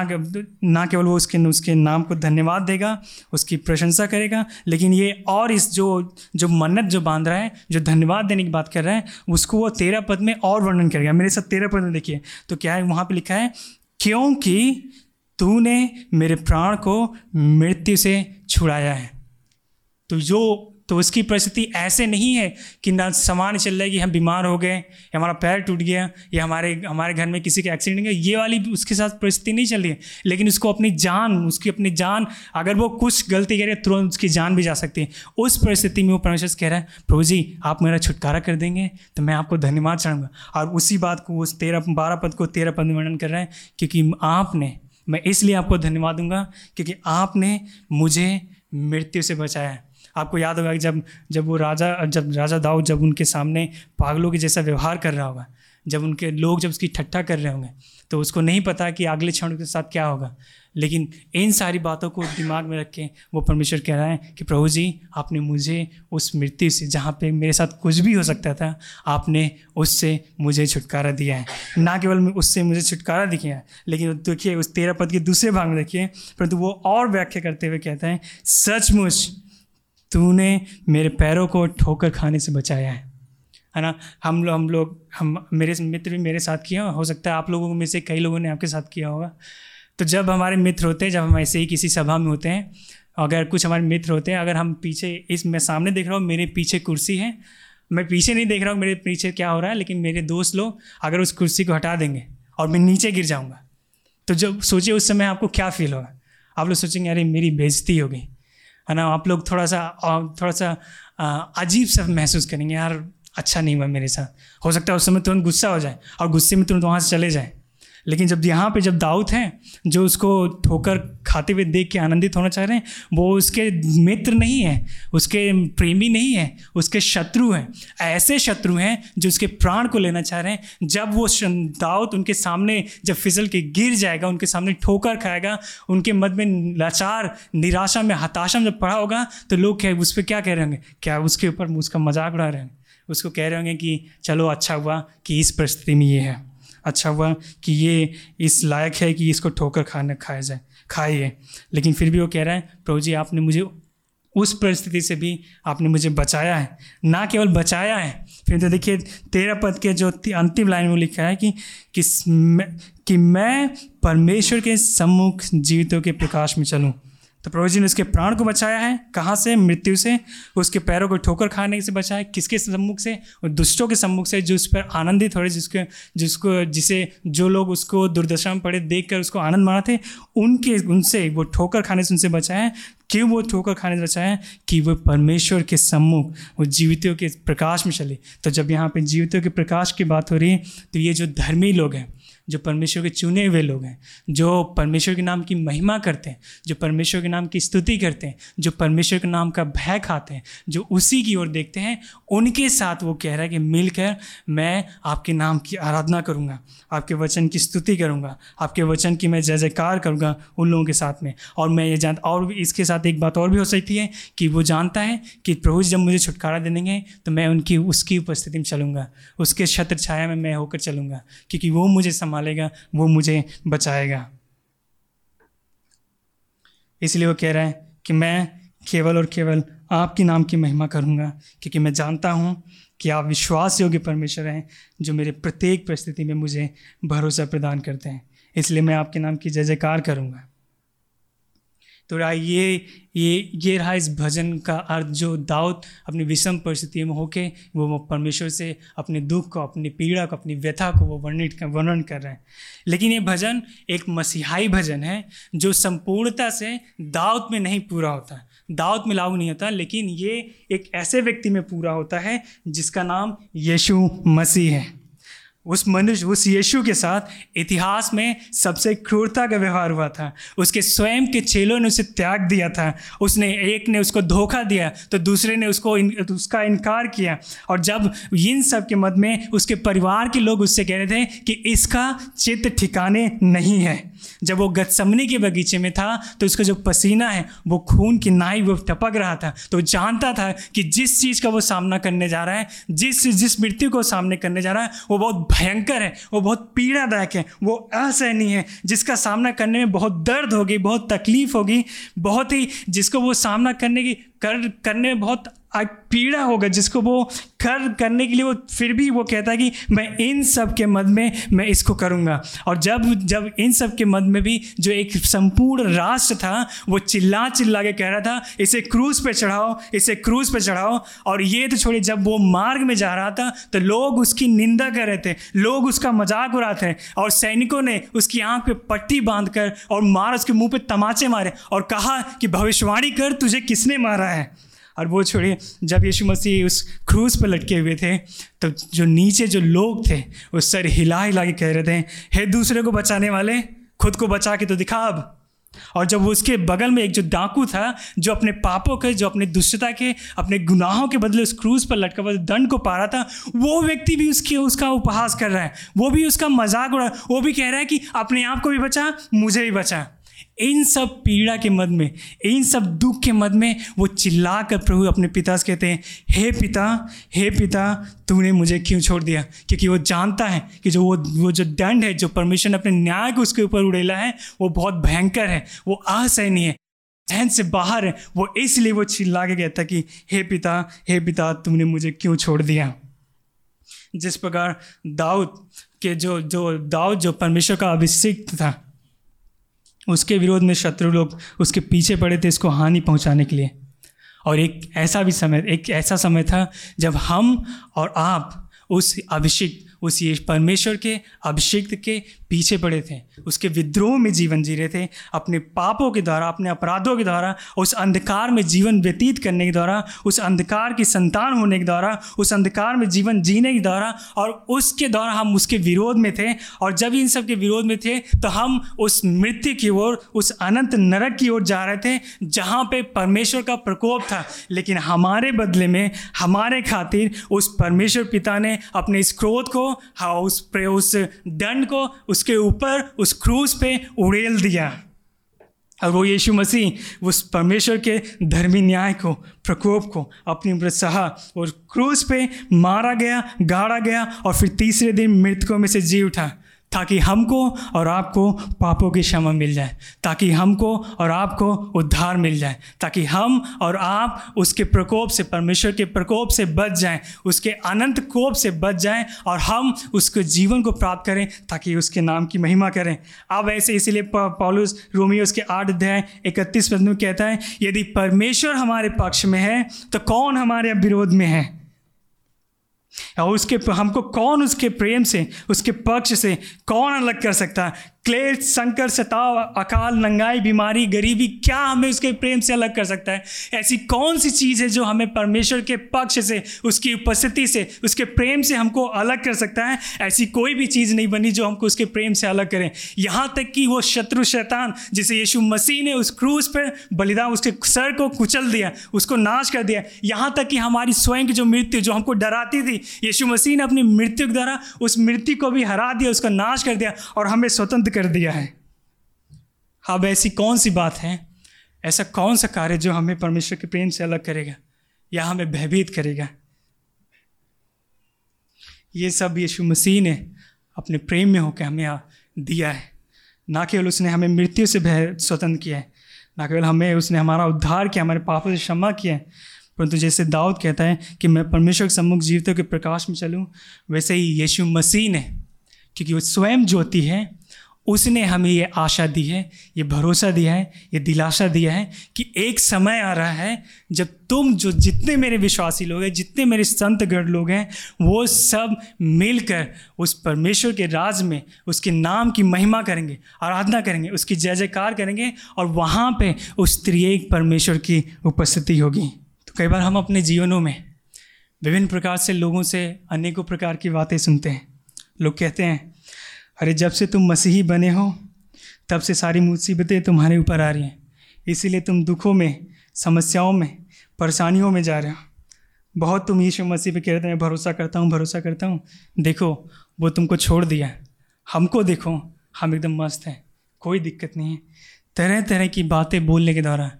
ना केवल वो उसके उसके नाम को धन्यवाद देगा, उसकी प्रशंसा करेगा, लेकिन ये और इस जो जो मन्नत जो बांध रहा है, जो धन्यवाद देने की बात कर रहा है, उसको वो तेरह पद में और वर्णन करेगा। मेरे साथ तेरह पद में देखिए तो क्या है, वहाँ पे लिखा है, क्योंकि तूने मेरे प्राण को मृत्यु से छुड़ाया है। तो जो तो उसकी परिस्थिति ऐसे नहीं है कि ना सामान चल रहा है कि हम बीमार हो गए, हमारा पैर टूट गया, या हमारे हमारे घर में किसी का एक्सीडेंट हो गया, ये वाली उसके साथ परिस्थिति नहीं चल रही है। लेकिन उसको अपनी जान उसकी अपनी जान अगर वो कुछ गलती करे तुरंत उसकी जान भी जा सकती है। उस परिस्थिति में वो परमेश्वर से कह रहा है, प्रभु जी आप मेरा छुटकारा कर देंगे तो मैं आपको धन्यवाद चढ़ाऊँगा। और उसी बात को उस तेरह बारह पद को तेरह पद में वर्णन कर रहा है, क्योंकि आपने, मैं इसलिए आपको धन्यवाद दूँगा क्योंकि आपने मुझे मृत्यु से बचाया है। आपको याद होगा कि जब जब वो राजा जब राजा दाऊद जब उनके सामने पागलों के जैसा व्यवहार कर रहा होगा, जब उनके लोग जब उसकी ठट्ठा कर रहे होंगे, तो उसको नहीं पता कि अगले क्षण के साथ क्या होगा। लेकिन इन सारी बातों को दिमाग में रख के वो परमेश्वर कह रहा है कि प्रभु जी आपने मुझे उस मृत्यु से, जहाँ पे मेरे साथ कुछ भी हो सकता था, आपने उससे मुझे छुटकारा दिया है। ना केवल उससे मुझे छुटकारा दिया है, लेकिन देखिए उस तेरह पद के दूसरे भाग में देखिए, परंतु वो और व्याख्या करते हुए कहता है, सचमुच तूने मेरे पैरों को ठोकर खाने से बचाया है। है ना, हम लोग हम लोग हम मेरे मित्र भी मेरे साथ किया, हो सकता है आप लोगों में से कई लोगों ने आपके साथ किया होगा। तो जब हमारे मित्र होते हैं, जब हम ऐसे ही किसी सभा में होते हैं, अगर कुछ हमारे मित्र होते हैं, अगर हम पीछे इस मैं सामने देख रहा हूँ, मेरे पीछे कुर्सी है, मैं पीछे नहीं देख रहा हूँ मेरे पीछे क्या हो रहा है, लेकिन मेरे दोस्त लोग अगर उस कुर्सी को हटा देंगे और मैं नीचे गिर जाऊँगा, तो जब सोचिए उस समय आपको क्या फील होगा। आप लोग सोचेंगे अरे मेरी बेइज्जती होगी, है ना, आप लोग थोड़ा सा थोड़ा सा अजीब सा महसूस करेंगे, यार अच्छा नहीं हुआ मेरे साथ। हो सकता है उस समय तुरंत गुस्सा हो जाए और गुस्से में तुरंत वहाँ से चले जाए। लेकिन जब यहाँ पे जब दाऊद हैं जो उसको ठोकर खाते हुए देख के आनंदित होना चाह रहे हैं, वो उसके मित्र नहीं है, उसके प्रेमी नहीं है, उसके शत्रु हैं, ऐसे शत्रु हैं जो उसके प्राण को लेना चाह रहे हैं। जब वो दाऊद उनके सामने जब फिसल के गिर जाएगा, उनके सामने ठोकर खाएगा, उनके मत में लाचार निराशा में हताशा में जब पड़ा होगा, तो लोग क्या उस पर क्या कह रहे होंगे, क्या उसके ऊपर उसका मजाक उड़ा रहे होंगे, उसको कह रहे होंगे कि चलो अच्छा हुआ कि इस परिस्थिति में ये है, अच्छा हुआ कि ये इस लायक है कि इसको ठोकर खाना खाया जाए खाइए। लेकिन फिर भी वो कह रहा है, प्रभु जी आपने मुझे उस परिस्थिति से भी आपने मुझे बचाया है, ना केवल बचाया है। फिर तो देखिए तेरह पद के जो अंतिम लाइन में लिखा है कि किस कि मैं परमेश्वर के सम्मुख जीवितों के प्रकाश में चलूँ। तो प्रभु जी ने उसके प्राण को बचाया है, कहाँ से, मृत्यु से, उसके पैरों को ठोकर खाने से बचाया है, किसके सम्मुख से, और दुष्टों के सम्मुख से, जो उस पर आनंदित हो रहे, जिसके जिसको जिसे जो लोग उसको दुर्दशा में पड़े देखकर उसको आनंद माना थे, उनके उनसे वो ठोकर खाने से उनसे बचाया है। क्यों वो ठोकर खाने से बचाया है, कि वो परमेश्वर के सम्मुख वो जीवितों के प्रकाश में चले। तो जब यहाँ पर जीवितों के प्रकाश की बात हो रही है, तो ये जो धर्मी लोग हैं, जो परमेश्वर के चुने हुए लोग हैं, जो परमेश्वर के नाम की महिमा करते हैं, जो परमेश्वर के नाम की स्तुति करते हैं, जो परमेश्वर के नाम का भय खाते हैं, जो उसी की ओर देखते हैं, उनके साथ वो कह रहा है कि मिलकर मैं आपके नाम की आराधना करूँगा, आपके वचन की स्तुति करूँगा, आपके वचन की मैं जय जयकार करूँगा उन लोगों के साथ में। और मैं ये जानता, और इसके साथ एक बात और भी हो सकती है कि वो जानता है कि प्रभु जब मुझे छुटकारा दे देंगे तो मैं उनकी उसकी उपस्थिति में चलूँगा, उसके छत्र छाया में मैं होकर चलूँगा, क्योंकि वो मुझे लेगा, वो मुझे बचाएगा। इसलिए वो कह रहा है कि मैं केवल और केवल आपके नाम की महिमा करूंगा, क्योंकि मैं जानता हूं कि आप विश्वास योग्य परमेश्वर हैं, जो मेरे प्रत्येक परिस्थिति में मुझे भरोसा प्रदान करते हैं। इसलिए मैं आपके नाम की जय जयकार करूंगा। तो ये ये ये रहा इस भजन का अर्थ जो दाऊद अपनी विषम परिस्थिति में होके वो परमेश्वर से अपने दुख को, अपनी पीड़ा को, अपनी व्यथा को वो वर्णित वर्णन कर रहे हैं। लेकिन ये भजन एक मसीहाई भजन है जो संपूर्णता से दाऊद में नहीं पूरा होता, दाऊद में लागू नहीं होता, लेकिन ये एक ऐसे व्यक्ति में पूरा होता है जिसका नाम यीशु मसीह है। उस मनुष्य, उस यीशु के साथ इतिहास में सबसे क्रूरता का व्यवहार हुआ था। उसके स्वयं के चेलों ने उसे त्याग दिया था, उसने एक ने उसको धोखा दिया तो दूसरे ने उसको इन, उसका इनकार किया। और जब इन सब के मध्य में उसके परिवार के लोग उससे कह रहे थे कि इसका चित्त ठिकाने नहीं है, जब वो गतसमनी के बगीचे में था तो उसका जो पसीना है वो खून की नाई वो टपक रहा था, तो जानता था कि जिस चीज़ का वो सामना करने जा रहा है, जिस जिस मृत्यु को सामने करने जा रहा है वो बहुत भयंकर है, वो बहुत पीड़ादायक है, वो असहनीय है, जिसका सामना करने में बहुत दर्द होगी, बहुत तकलीफ़ होगी, बहुत ही जिसको वो सामना करने की कर करने में बहुत पीड़ा होगा, जिसको वो कर करने के लिए वो फिर भी वो कहता है कि मैं इन सब के मध्य में मैं इसको करूँगा। और जब जब इन सब के मध्य में भी जो एक संपूर्ण राष्ट्र था वो चिल्ला चिल्ला के कह रहा था इसे क्रूस पे चढ़ाओ, इसे क्रूस पे चढ़ाओ। और ये तो छोड़िए, जब वो मार्ग में जा रहा था तो लोग उसकी निंदा कर रहे थे, लोग उसका मजाक उड़ा थे, और सैनिकों ने उसकी आँख पर पट्टी बांध कर और मार उसके मुँह पर तमाचे मारे और कहा कि भविष्यवाणी कर तुझे किसने मारा है। और वो छोड़िए, जब यीशु मसीह उस क्रूस पर लटके हुए थे तो जो नीचे जो लोग थे वो सर हिला हिला के कह रहे थे, हे दूसरे को बचाने वाले, खुद को बचा के तो दिखा अब। और जब उसके बगल में एक जो डाकू था जो अपने पापों के, जो अपने दुष्टता के, अपने गुनाहों के बदले उस क्रूस पर लटका हुआ दंड को पा रहा था, वो व्यक्ति भी उसके उसका उपहास कर रहा है, वो भी उसका मजाक उड़ा, वो भी कह रहा है कि अपने आप को भी बचा, मुझे भी बचा। इन सब पीड़ा के मध्य में, इन सब दुख के मध्य में वो चिल्ला कर प्रभु अपने पिता से कहते हैं, हे पिता, हे पिता, तूने मुझे क्यों छोड़ दिया। क्योंकि वो जानता है कि जो वो वो जो दंड है, जो परमेश्वर ने अपने न्याय को उसके ऊपर उड़ेला है, वो बहुत भयंकर है, वो असहनीय है, सहन से बाहर है। वो इसलिए वो चिल्ला के कहता कि हे पिता, हे पिता, तुमने मुझे क्यों छोड़ दिया। जिस प्रकार दाऊद के जो जो दाऊद जो परमेश्वर का अभिषिक्त था, उसके विरोध में शत्रु लोग उसके पीछे पड़े थे इसको हानि पहुंचाने के लिए। और एक ऐसा भी समय, एक ऐसा समय था जब हम और आप उस अभिषिक्त, उस ये परमेश्वर के अभिषिक्त के पीछे पड़े थे, उसके विद्रोह में जीवन जी रहे थे, अपने पापों के द्वारा, अपने अपराधों के द्वारा, उस अंधकार में जीवन व्यतीत करने के द्वारा, उस अंधकार की संतान होने के द्वारा, उस अंधकार में जीवन जीने के द्वारा, और उसके द्वारा हम उसके विरोध में थे। और जब इन सब के विरोध में थे तो हम उस मृत्यु की ओर, उस अनंत नरक की ओर जा रहे थे जहाँ पर परमेश्वर का प्रकोप था। लेकिन हमारे बदले में, हमारे खातिर उस परमेश्वर पिता ने अपने इस क्रोध को, हाँ, उस प्रे उस दंड को उसके ऊपर उस क्रूस पे उड़ेल दिया। और वो यीशु मसीह उस परमेश्वर के धर्मी न्याय को, प्रकोप को अपनी ऊपर सहा और क्रूस पे मारा गया, गाड़ा गया, और फिर तीसरे दिन मृतकों में से जी उठा, ताकि हमको और आपको पापों की क्षमा मिल जाए, ताकि हमको और आपको उद्धार मिल जाए, ताकि हम और आप उसके प्रकोप से, परमेश्वर के प्रकोप से बच जाएं, उसके अनंत कोप से बच जाएं, और हम उसके जीवन को प्राप्त करें, ताकि उसके नाम की महिमा करें। अब ऐसे इसीलिए पौलुस रोमी उसके आठ अध्याय इकतीस पद में कहता है, यदि परमेश्वर हमारे पक्ष में है तो कौन हमारे विरोध में है, और उसके हमको कौन उसके प्रेम से, उसके पक्ष से कौन अलग कर सकता। क्लेश, संकट, सताव, अकाल, नंगाई, बीमारी, गरीबी, क्या हमें उसके प्रेम से अलग कर सकता है। ऐसी कौन सी चीज़ है जो हमें परमेश्वर के पक्ष से, उसकी उपस्थिति से, उसके प्रेम से हमको अलग कर सकता है। ऐसी कोई भी चीज़ नहीं बनी जो हमको उसके प्रेम से अलग करें। यहाँ तक कि वो शत्रु शैतान, जिसे यीशु मसीह ने उस क्रूस पर बलिदान, उसके सर को कुचल दिया, उसको नाश कर दिया। यहाँ तक कि हमारी स्वयं की जो मृत्यु, जो हमको डराती थी, यीशु मसीह ने अपनी मृत्यु के द्वारा उस मृत्यु को भी हरा दिया, उसका नाश कर दिया और हमें स्वतंत्र कर दिया है। अब ऐसी कौन सी बात है, ऐसा कौन सा कार्य जो हमें परमेश्वर के प्रेम से अलग करेगा या हमें भयभीत करेगा। ये सब यीशु मसीह ने अपने प्रेम में होकर हमें दिया है। ना केवल उसने हमें मृत्यु से भय स्वतंत्र किया है, ना केवल हमें उसने हमारा उद्धार किया, हमारे पापों से क्षमा किया है, परंतु जैसे दाऊद कहता है कि मैं परमेश्वर के सम्मुख जीवितों के प्रकाश में चलूँ, वैसे ही यीशु मसीह ने, क्योंकि वो स्वयं ज्योति है, उसने हमें ये आशा दी है, ये भरोसा दिया है, ये दिलासा दिया है कि एक समय आ रहा है जब तुम जो जितने मेरे विश्वासी लोग हैं, जितने मेरे संतगढ़ लोग हैं, वो सब मिलकर उस परमेश्वर के राज में उसके नाम की महिमा करेंगे, आराधना करेंगे, उसकी जय जयकार करेंगे और वहाँ पे उस त्रिएक परमेश्वर की उपस्थिति होगी। तो कई बार हम अपने जीवनों में विभिन्न प्रकार से लोगों से अनेकों प्रकार की बातें सुनते हैं। लोग कहते हैं, अरे जब से तुम मसीही बने हो तब से सारी मुसीबतें तुम्हारे ऊपर आ रही हैं, इसीलिए तुम दुखों में, समस्याओं में, परेशानियों में जा रहे हो। बहुत तुम यीशु मसीह पे कह रहे थे मैं भरोसा करता हूँ, भरोसा करता हूँ, देखो वो तुमको छोड़ दिया, हमको देखो, हम एकदम मस्त हैं, कोई दिक्कत नहीं है। तरह तरह की बातें बोलने के दौरान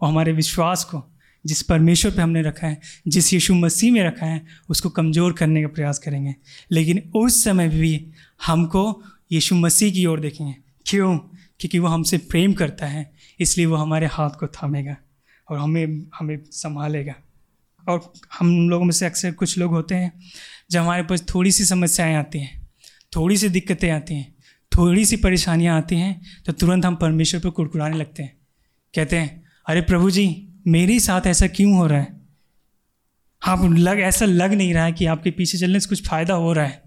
और हमारे विश्वास को, जिस परमेश्वर पे हमने रखा है, जिस यीशु मसीह में रखा है, उसको कमज़ोर करने का प्रयास करेंगे। लेकिन उस समय भी हमको यीशु मसीह की ओर देखेंगे। क्यों? क्योंकि वो हमसे प्रेम करता है, इसलिए वो हमारे हाथ को थामेगा और हमें हमें संभालेगा। और हम लोगों में से अक्सर कुछ लोग होते हैं, जब हमारे पास थोड़ी सी समस्याएँ आती हैं, थोड़ी सी दिक्कतें आती हैं, थोड़ी सी परेशानियाँ आती हैं, तो तुरंत हम परमेश्वर पर कुड़कुड़ाने लगते हैं। कहते हैं, अरे प्रभु जी मेरे साथ ऐसा क्यों हो रहा है? आप लग ऐसा लग नहीं रहा है कि आपके पीछे चलने से कुछ फ़ायदा हो रहा है,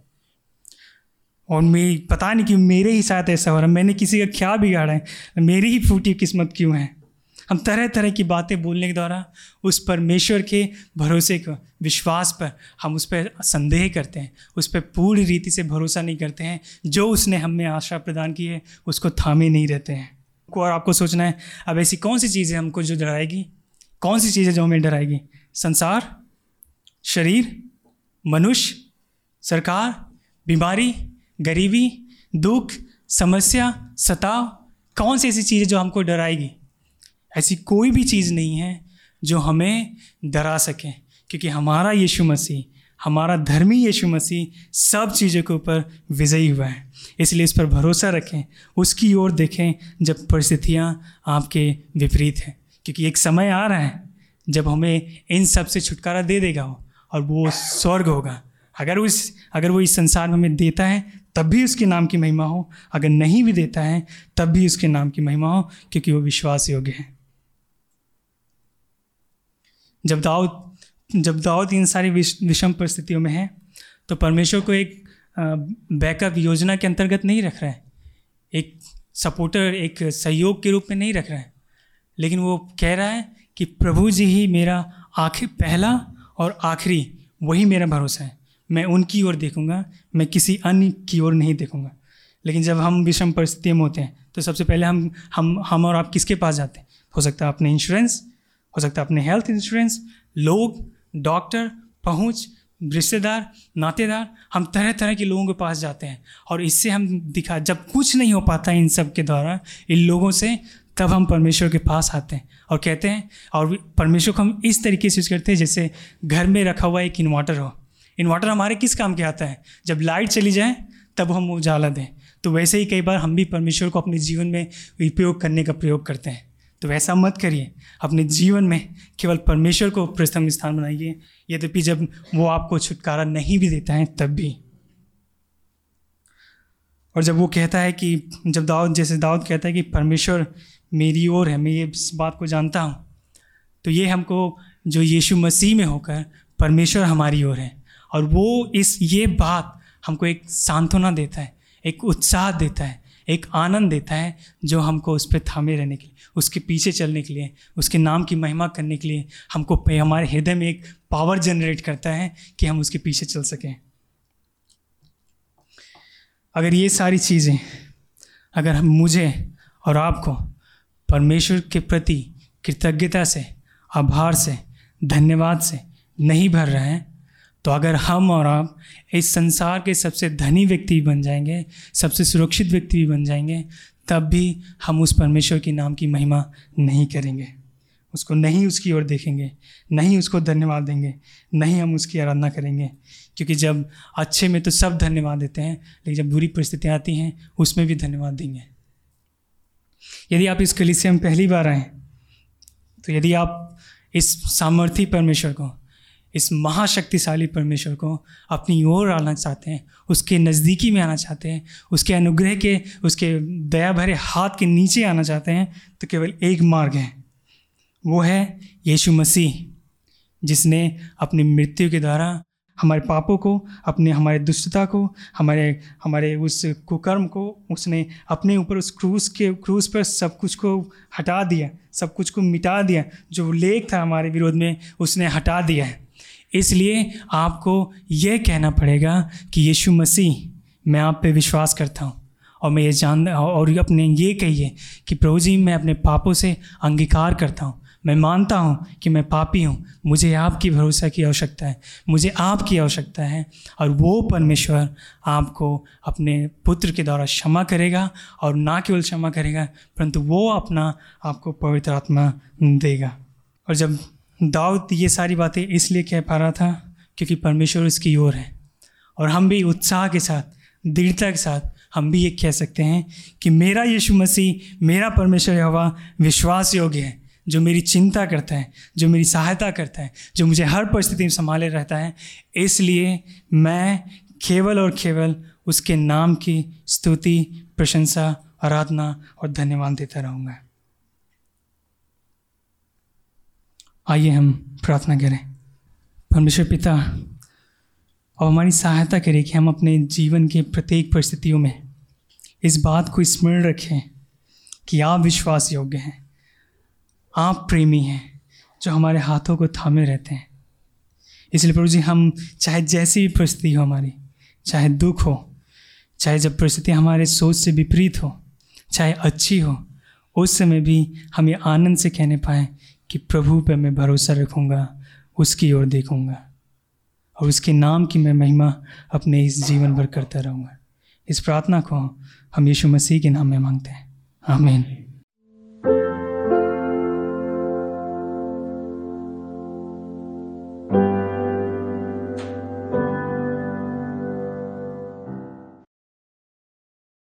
और मैं पता नहीं क्यों मेरे ही साथ ऐसा हो रहा है, मैंने किसी का क्या बिगाड़ा है, मेरी ही फूटी किस्मत क्यों है। हम तरह तरह की बातें बोलने के द्वारा उस परमेश्वर के भरोसे को, विश्वास पर हम उस पर संदेह करते हैं, उस पर पूरी रीति से भरोसा नहीं करते हैं। जो उसने हमें आशा प्रदान की है उसको थामे नहीं रहते हैं। और आपको सोचना है, अब ऐसी कौन सी चीज़ें हमको जो डराएगी, कौन सी चीज़ें जो हमें डराएगी? संसार, शरीर, मनुष्य, सरकार, बीमारी, गरीबी, दुख, समस्या, सताव, कौन सी ऐसी चीज़ें जो हमको डराएगी? ऐसी कोई भी चीज़ नहीं है जो हमें डरा सके, क्योंकि हमारा यीशु मसीह, हमारा धर्मी यीशु मसीह सब चीज़ों के ऊपर विजयी हुआ है। इसलिए इस पर भरोसा रखें, उसकी ओर देखें जब परिस्थितियाँ आपके विपरीत हैं, क्योंकि एक समय आ रहा है जब हमें इन सब से छुटकारा दे देगा वो, और वो स्वर्ग होगा। अगर उस अगर वो इस संसार में हमें देता है तब भी उसके नाम की महिमा हो, अगर नहीं भी देता है तब भी उसके नाम की महिमा हो, क्योंकि वो विश्वास योग्य है। जब दाऊद जब दाऊद इन सारी विषम परिस्थितियों में है, तो परमेश्वर को एक बैकअप योजना के अंतर्गत नहीं रख रहा है, एक सपोर्टर, एक सहयोग के रूप में नहीं रख रहा है, लेकिन वो कह रहा है कि प्रभु जी ही मेरा आखिर पहला और आखिरी, वही मेरा भरोसा है। मैं उनकी ओर देखूंगा, मैं किसी अन्य की ओर नहीं देखूंगा। लेकिन जब हम विषम परिस्थितियों में होते हैं तो सबसे पहले हम हम हम और आप किसके पास जाते हैं? हो सकता है अपने इंश्योरेंस, हो सकता है अपने हेल्थ इंश्योरेंस, लोग, डॉक्टर, पहुँच, रिश्तेदार, नातेदार, हम तरह तरह के लोगों के पास जाते हैं। और इससे हम दिखा जब कुछ नहीं हो पाता इन सब के द्वारा, इन लोगों से, तब हम परमेश्वर के पास आते हैं और कहते हैं, और परमेश्वर को हम इस तरीके से यूज़ करते हैं जैसे घर में रखा हुआ एक इन्वर्टर हो। इन्वर्टर हमारे किस काम के आता है? जब लाइट चली जाए तब हम उजाला दें। तो वैसे ही कई बार हम भी परमेश्वर को अपने जीवन में उपयोग करने का प्रयोग करते हैं। तो वैसा मत करिए, अपने जीवन में केवल परमेश्वर को प्रथम स्थान बनाइए, यद्यपि जब वो आपको छुटकारा नहीं भी देता है तब भी। और जब वो कहता है कि जब दाऊद जैसे दाऊद कहता है कि परमेश्वर मेरी ओर है, मैं ये इस बात को जानता हूँ, तो ये हमको जो यीशु मसीह में होकर परमेश्वर हमारी ओर है, और वो इस ये बात हमको एक सांत्वना देता है, एक उत्साह देता है, एक आनंद देता है, जो हमको उस पर थामे रहने के लिए, उसके पीछे चलने के लिए, उसके नाम की महिमा करने के लिए, हमको हमारे हृदय में एक पावर जनरेट करता है कि हम उसके पीछे चल सकें। अगर ये सारी चीज़ें अगर हम मुझे और आपको परमेश्वर के प्रति कृतज्ञता से, आभार से, धन्यवाद से नहीं भर रहे हैं, तो अगर हम और आप इस संसार के सबसे धनी व्यक्ति बन जाएंगे, सबसे सुरक्षित व्यक्ति भी बन जाएंगे, तब भी हम उस परमेश्वर के नाम की महिमा नहीं करेंगे, उसको नहीं, उसकी ओर देखेंगे नहीं, उसको धन्यवाद देंगे नहीं, हम उसकी आराधना करेंगे। क्योंकि जब अच्छे में तो सब धन्यवाद देते हैं, लेकिन जब बुरी परिस्थितियाँ आती हैं उसमें भी धन्यवाद देंगे। यदि आप इस कलीसिया में पहली बार आए, तो यदि आप इस सामर्थी परमेश्वर को, इस महाशक्तिशाली परमेश्वर को अपनी ओर आना चाहते हैं, उसके नज़दीकी में आना चाहते हैं, उसके अनुग्रह के उसके दया भरे हाथ के नीचे आना चाहते हैं, तो केवल एक मार्ग है, वो है यीशु मसीह, जिसने अपनी मृत्यु के द्वारा हमारे पापों को, अपने हमारे दुष्टता को, हमारे हमारे उस कुकर्म को उसने अपने ऊपर उस क्रूस के क्रूस पर सब कुछ को हटा दिया, सब कुछ को मिटा दिया, जो लेख था हमारे विरोध में उसने हटा दिया है। इसलिए आपको यह कहना पड़ेगा कि यीशु मसीह, मैं आप पे विश्वास करता हूँ और मैं ये जान और अपने ये कहिए कि प्रभु जी, मैं अपने पापों से अंगीकार करता हूँ, मैं मानता हूँ कि मैं पापी हूँ, मुझे आपकी भरोसा की आवश्यकता है, मुझे आपकी आवश्यकता है, और वो परमेश्वर आपको अपने पुत्र के द्वारा क्षमा करेगा, और ना केवल क्षमा करेगा परंतु वो अपना आपको पवित्र आत्मा देगा। और जब दाऊद ये सारी बातें इसलिए कह पा रहा था क्योंकि परमेश्वर उसकी ओर है, और हम भी उत्साह के साथ, दृढ़ता के साथ हम भी ये कह सकते हैं कि मेरा यीशु मसीह, मेरा परमेश्वर यहोवा विश्वास योग्य है, जो मेरी चिंता करता है, जो मेरी सहायता करता है, जो मुझे हर परिस्थिति में संभाले रहता है। इसलिए मैं केवल और केवल उसके नाम की स्तुति, प्रशंसा, आराधना और धन्यवाद देता रहूँगा। आइए हम प्रार्थना करें। परमेश्वर पिता, और हमारी सहायता करें कि हम अपने जीवन के प्रत्येक परिस्थितियों में इस बात को स्मरण रखें कि आप विश्वास योग्य हैं, आप प्रेमी हैं, जो हमारे हाथों को थामे रहते हैं। इसलिए प्रभु जी, हम चाहे जैसी भी परिस्थिति हो हमारी, चाहे दुख हो, चाहे जब परिस्थिति हमारे सोच से विपरीत हो, चाहे अच्छी हो, उस समय भी हम ये आनंद से कहने पाएँ कि प्रभु पर मैं भरोसा रखूँगा, उसकी ओर देखूँगा और उसके नाम की मैं महिमा अपने इस जीवन भर करता रहूँगा। इस प्रार्थना को हम यीशु मसीह के नाम में मांगते हैं, आमीन।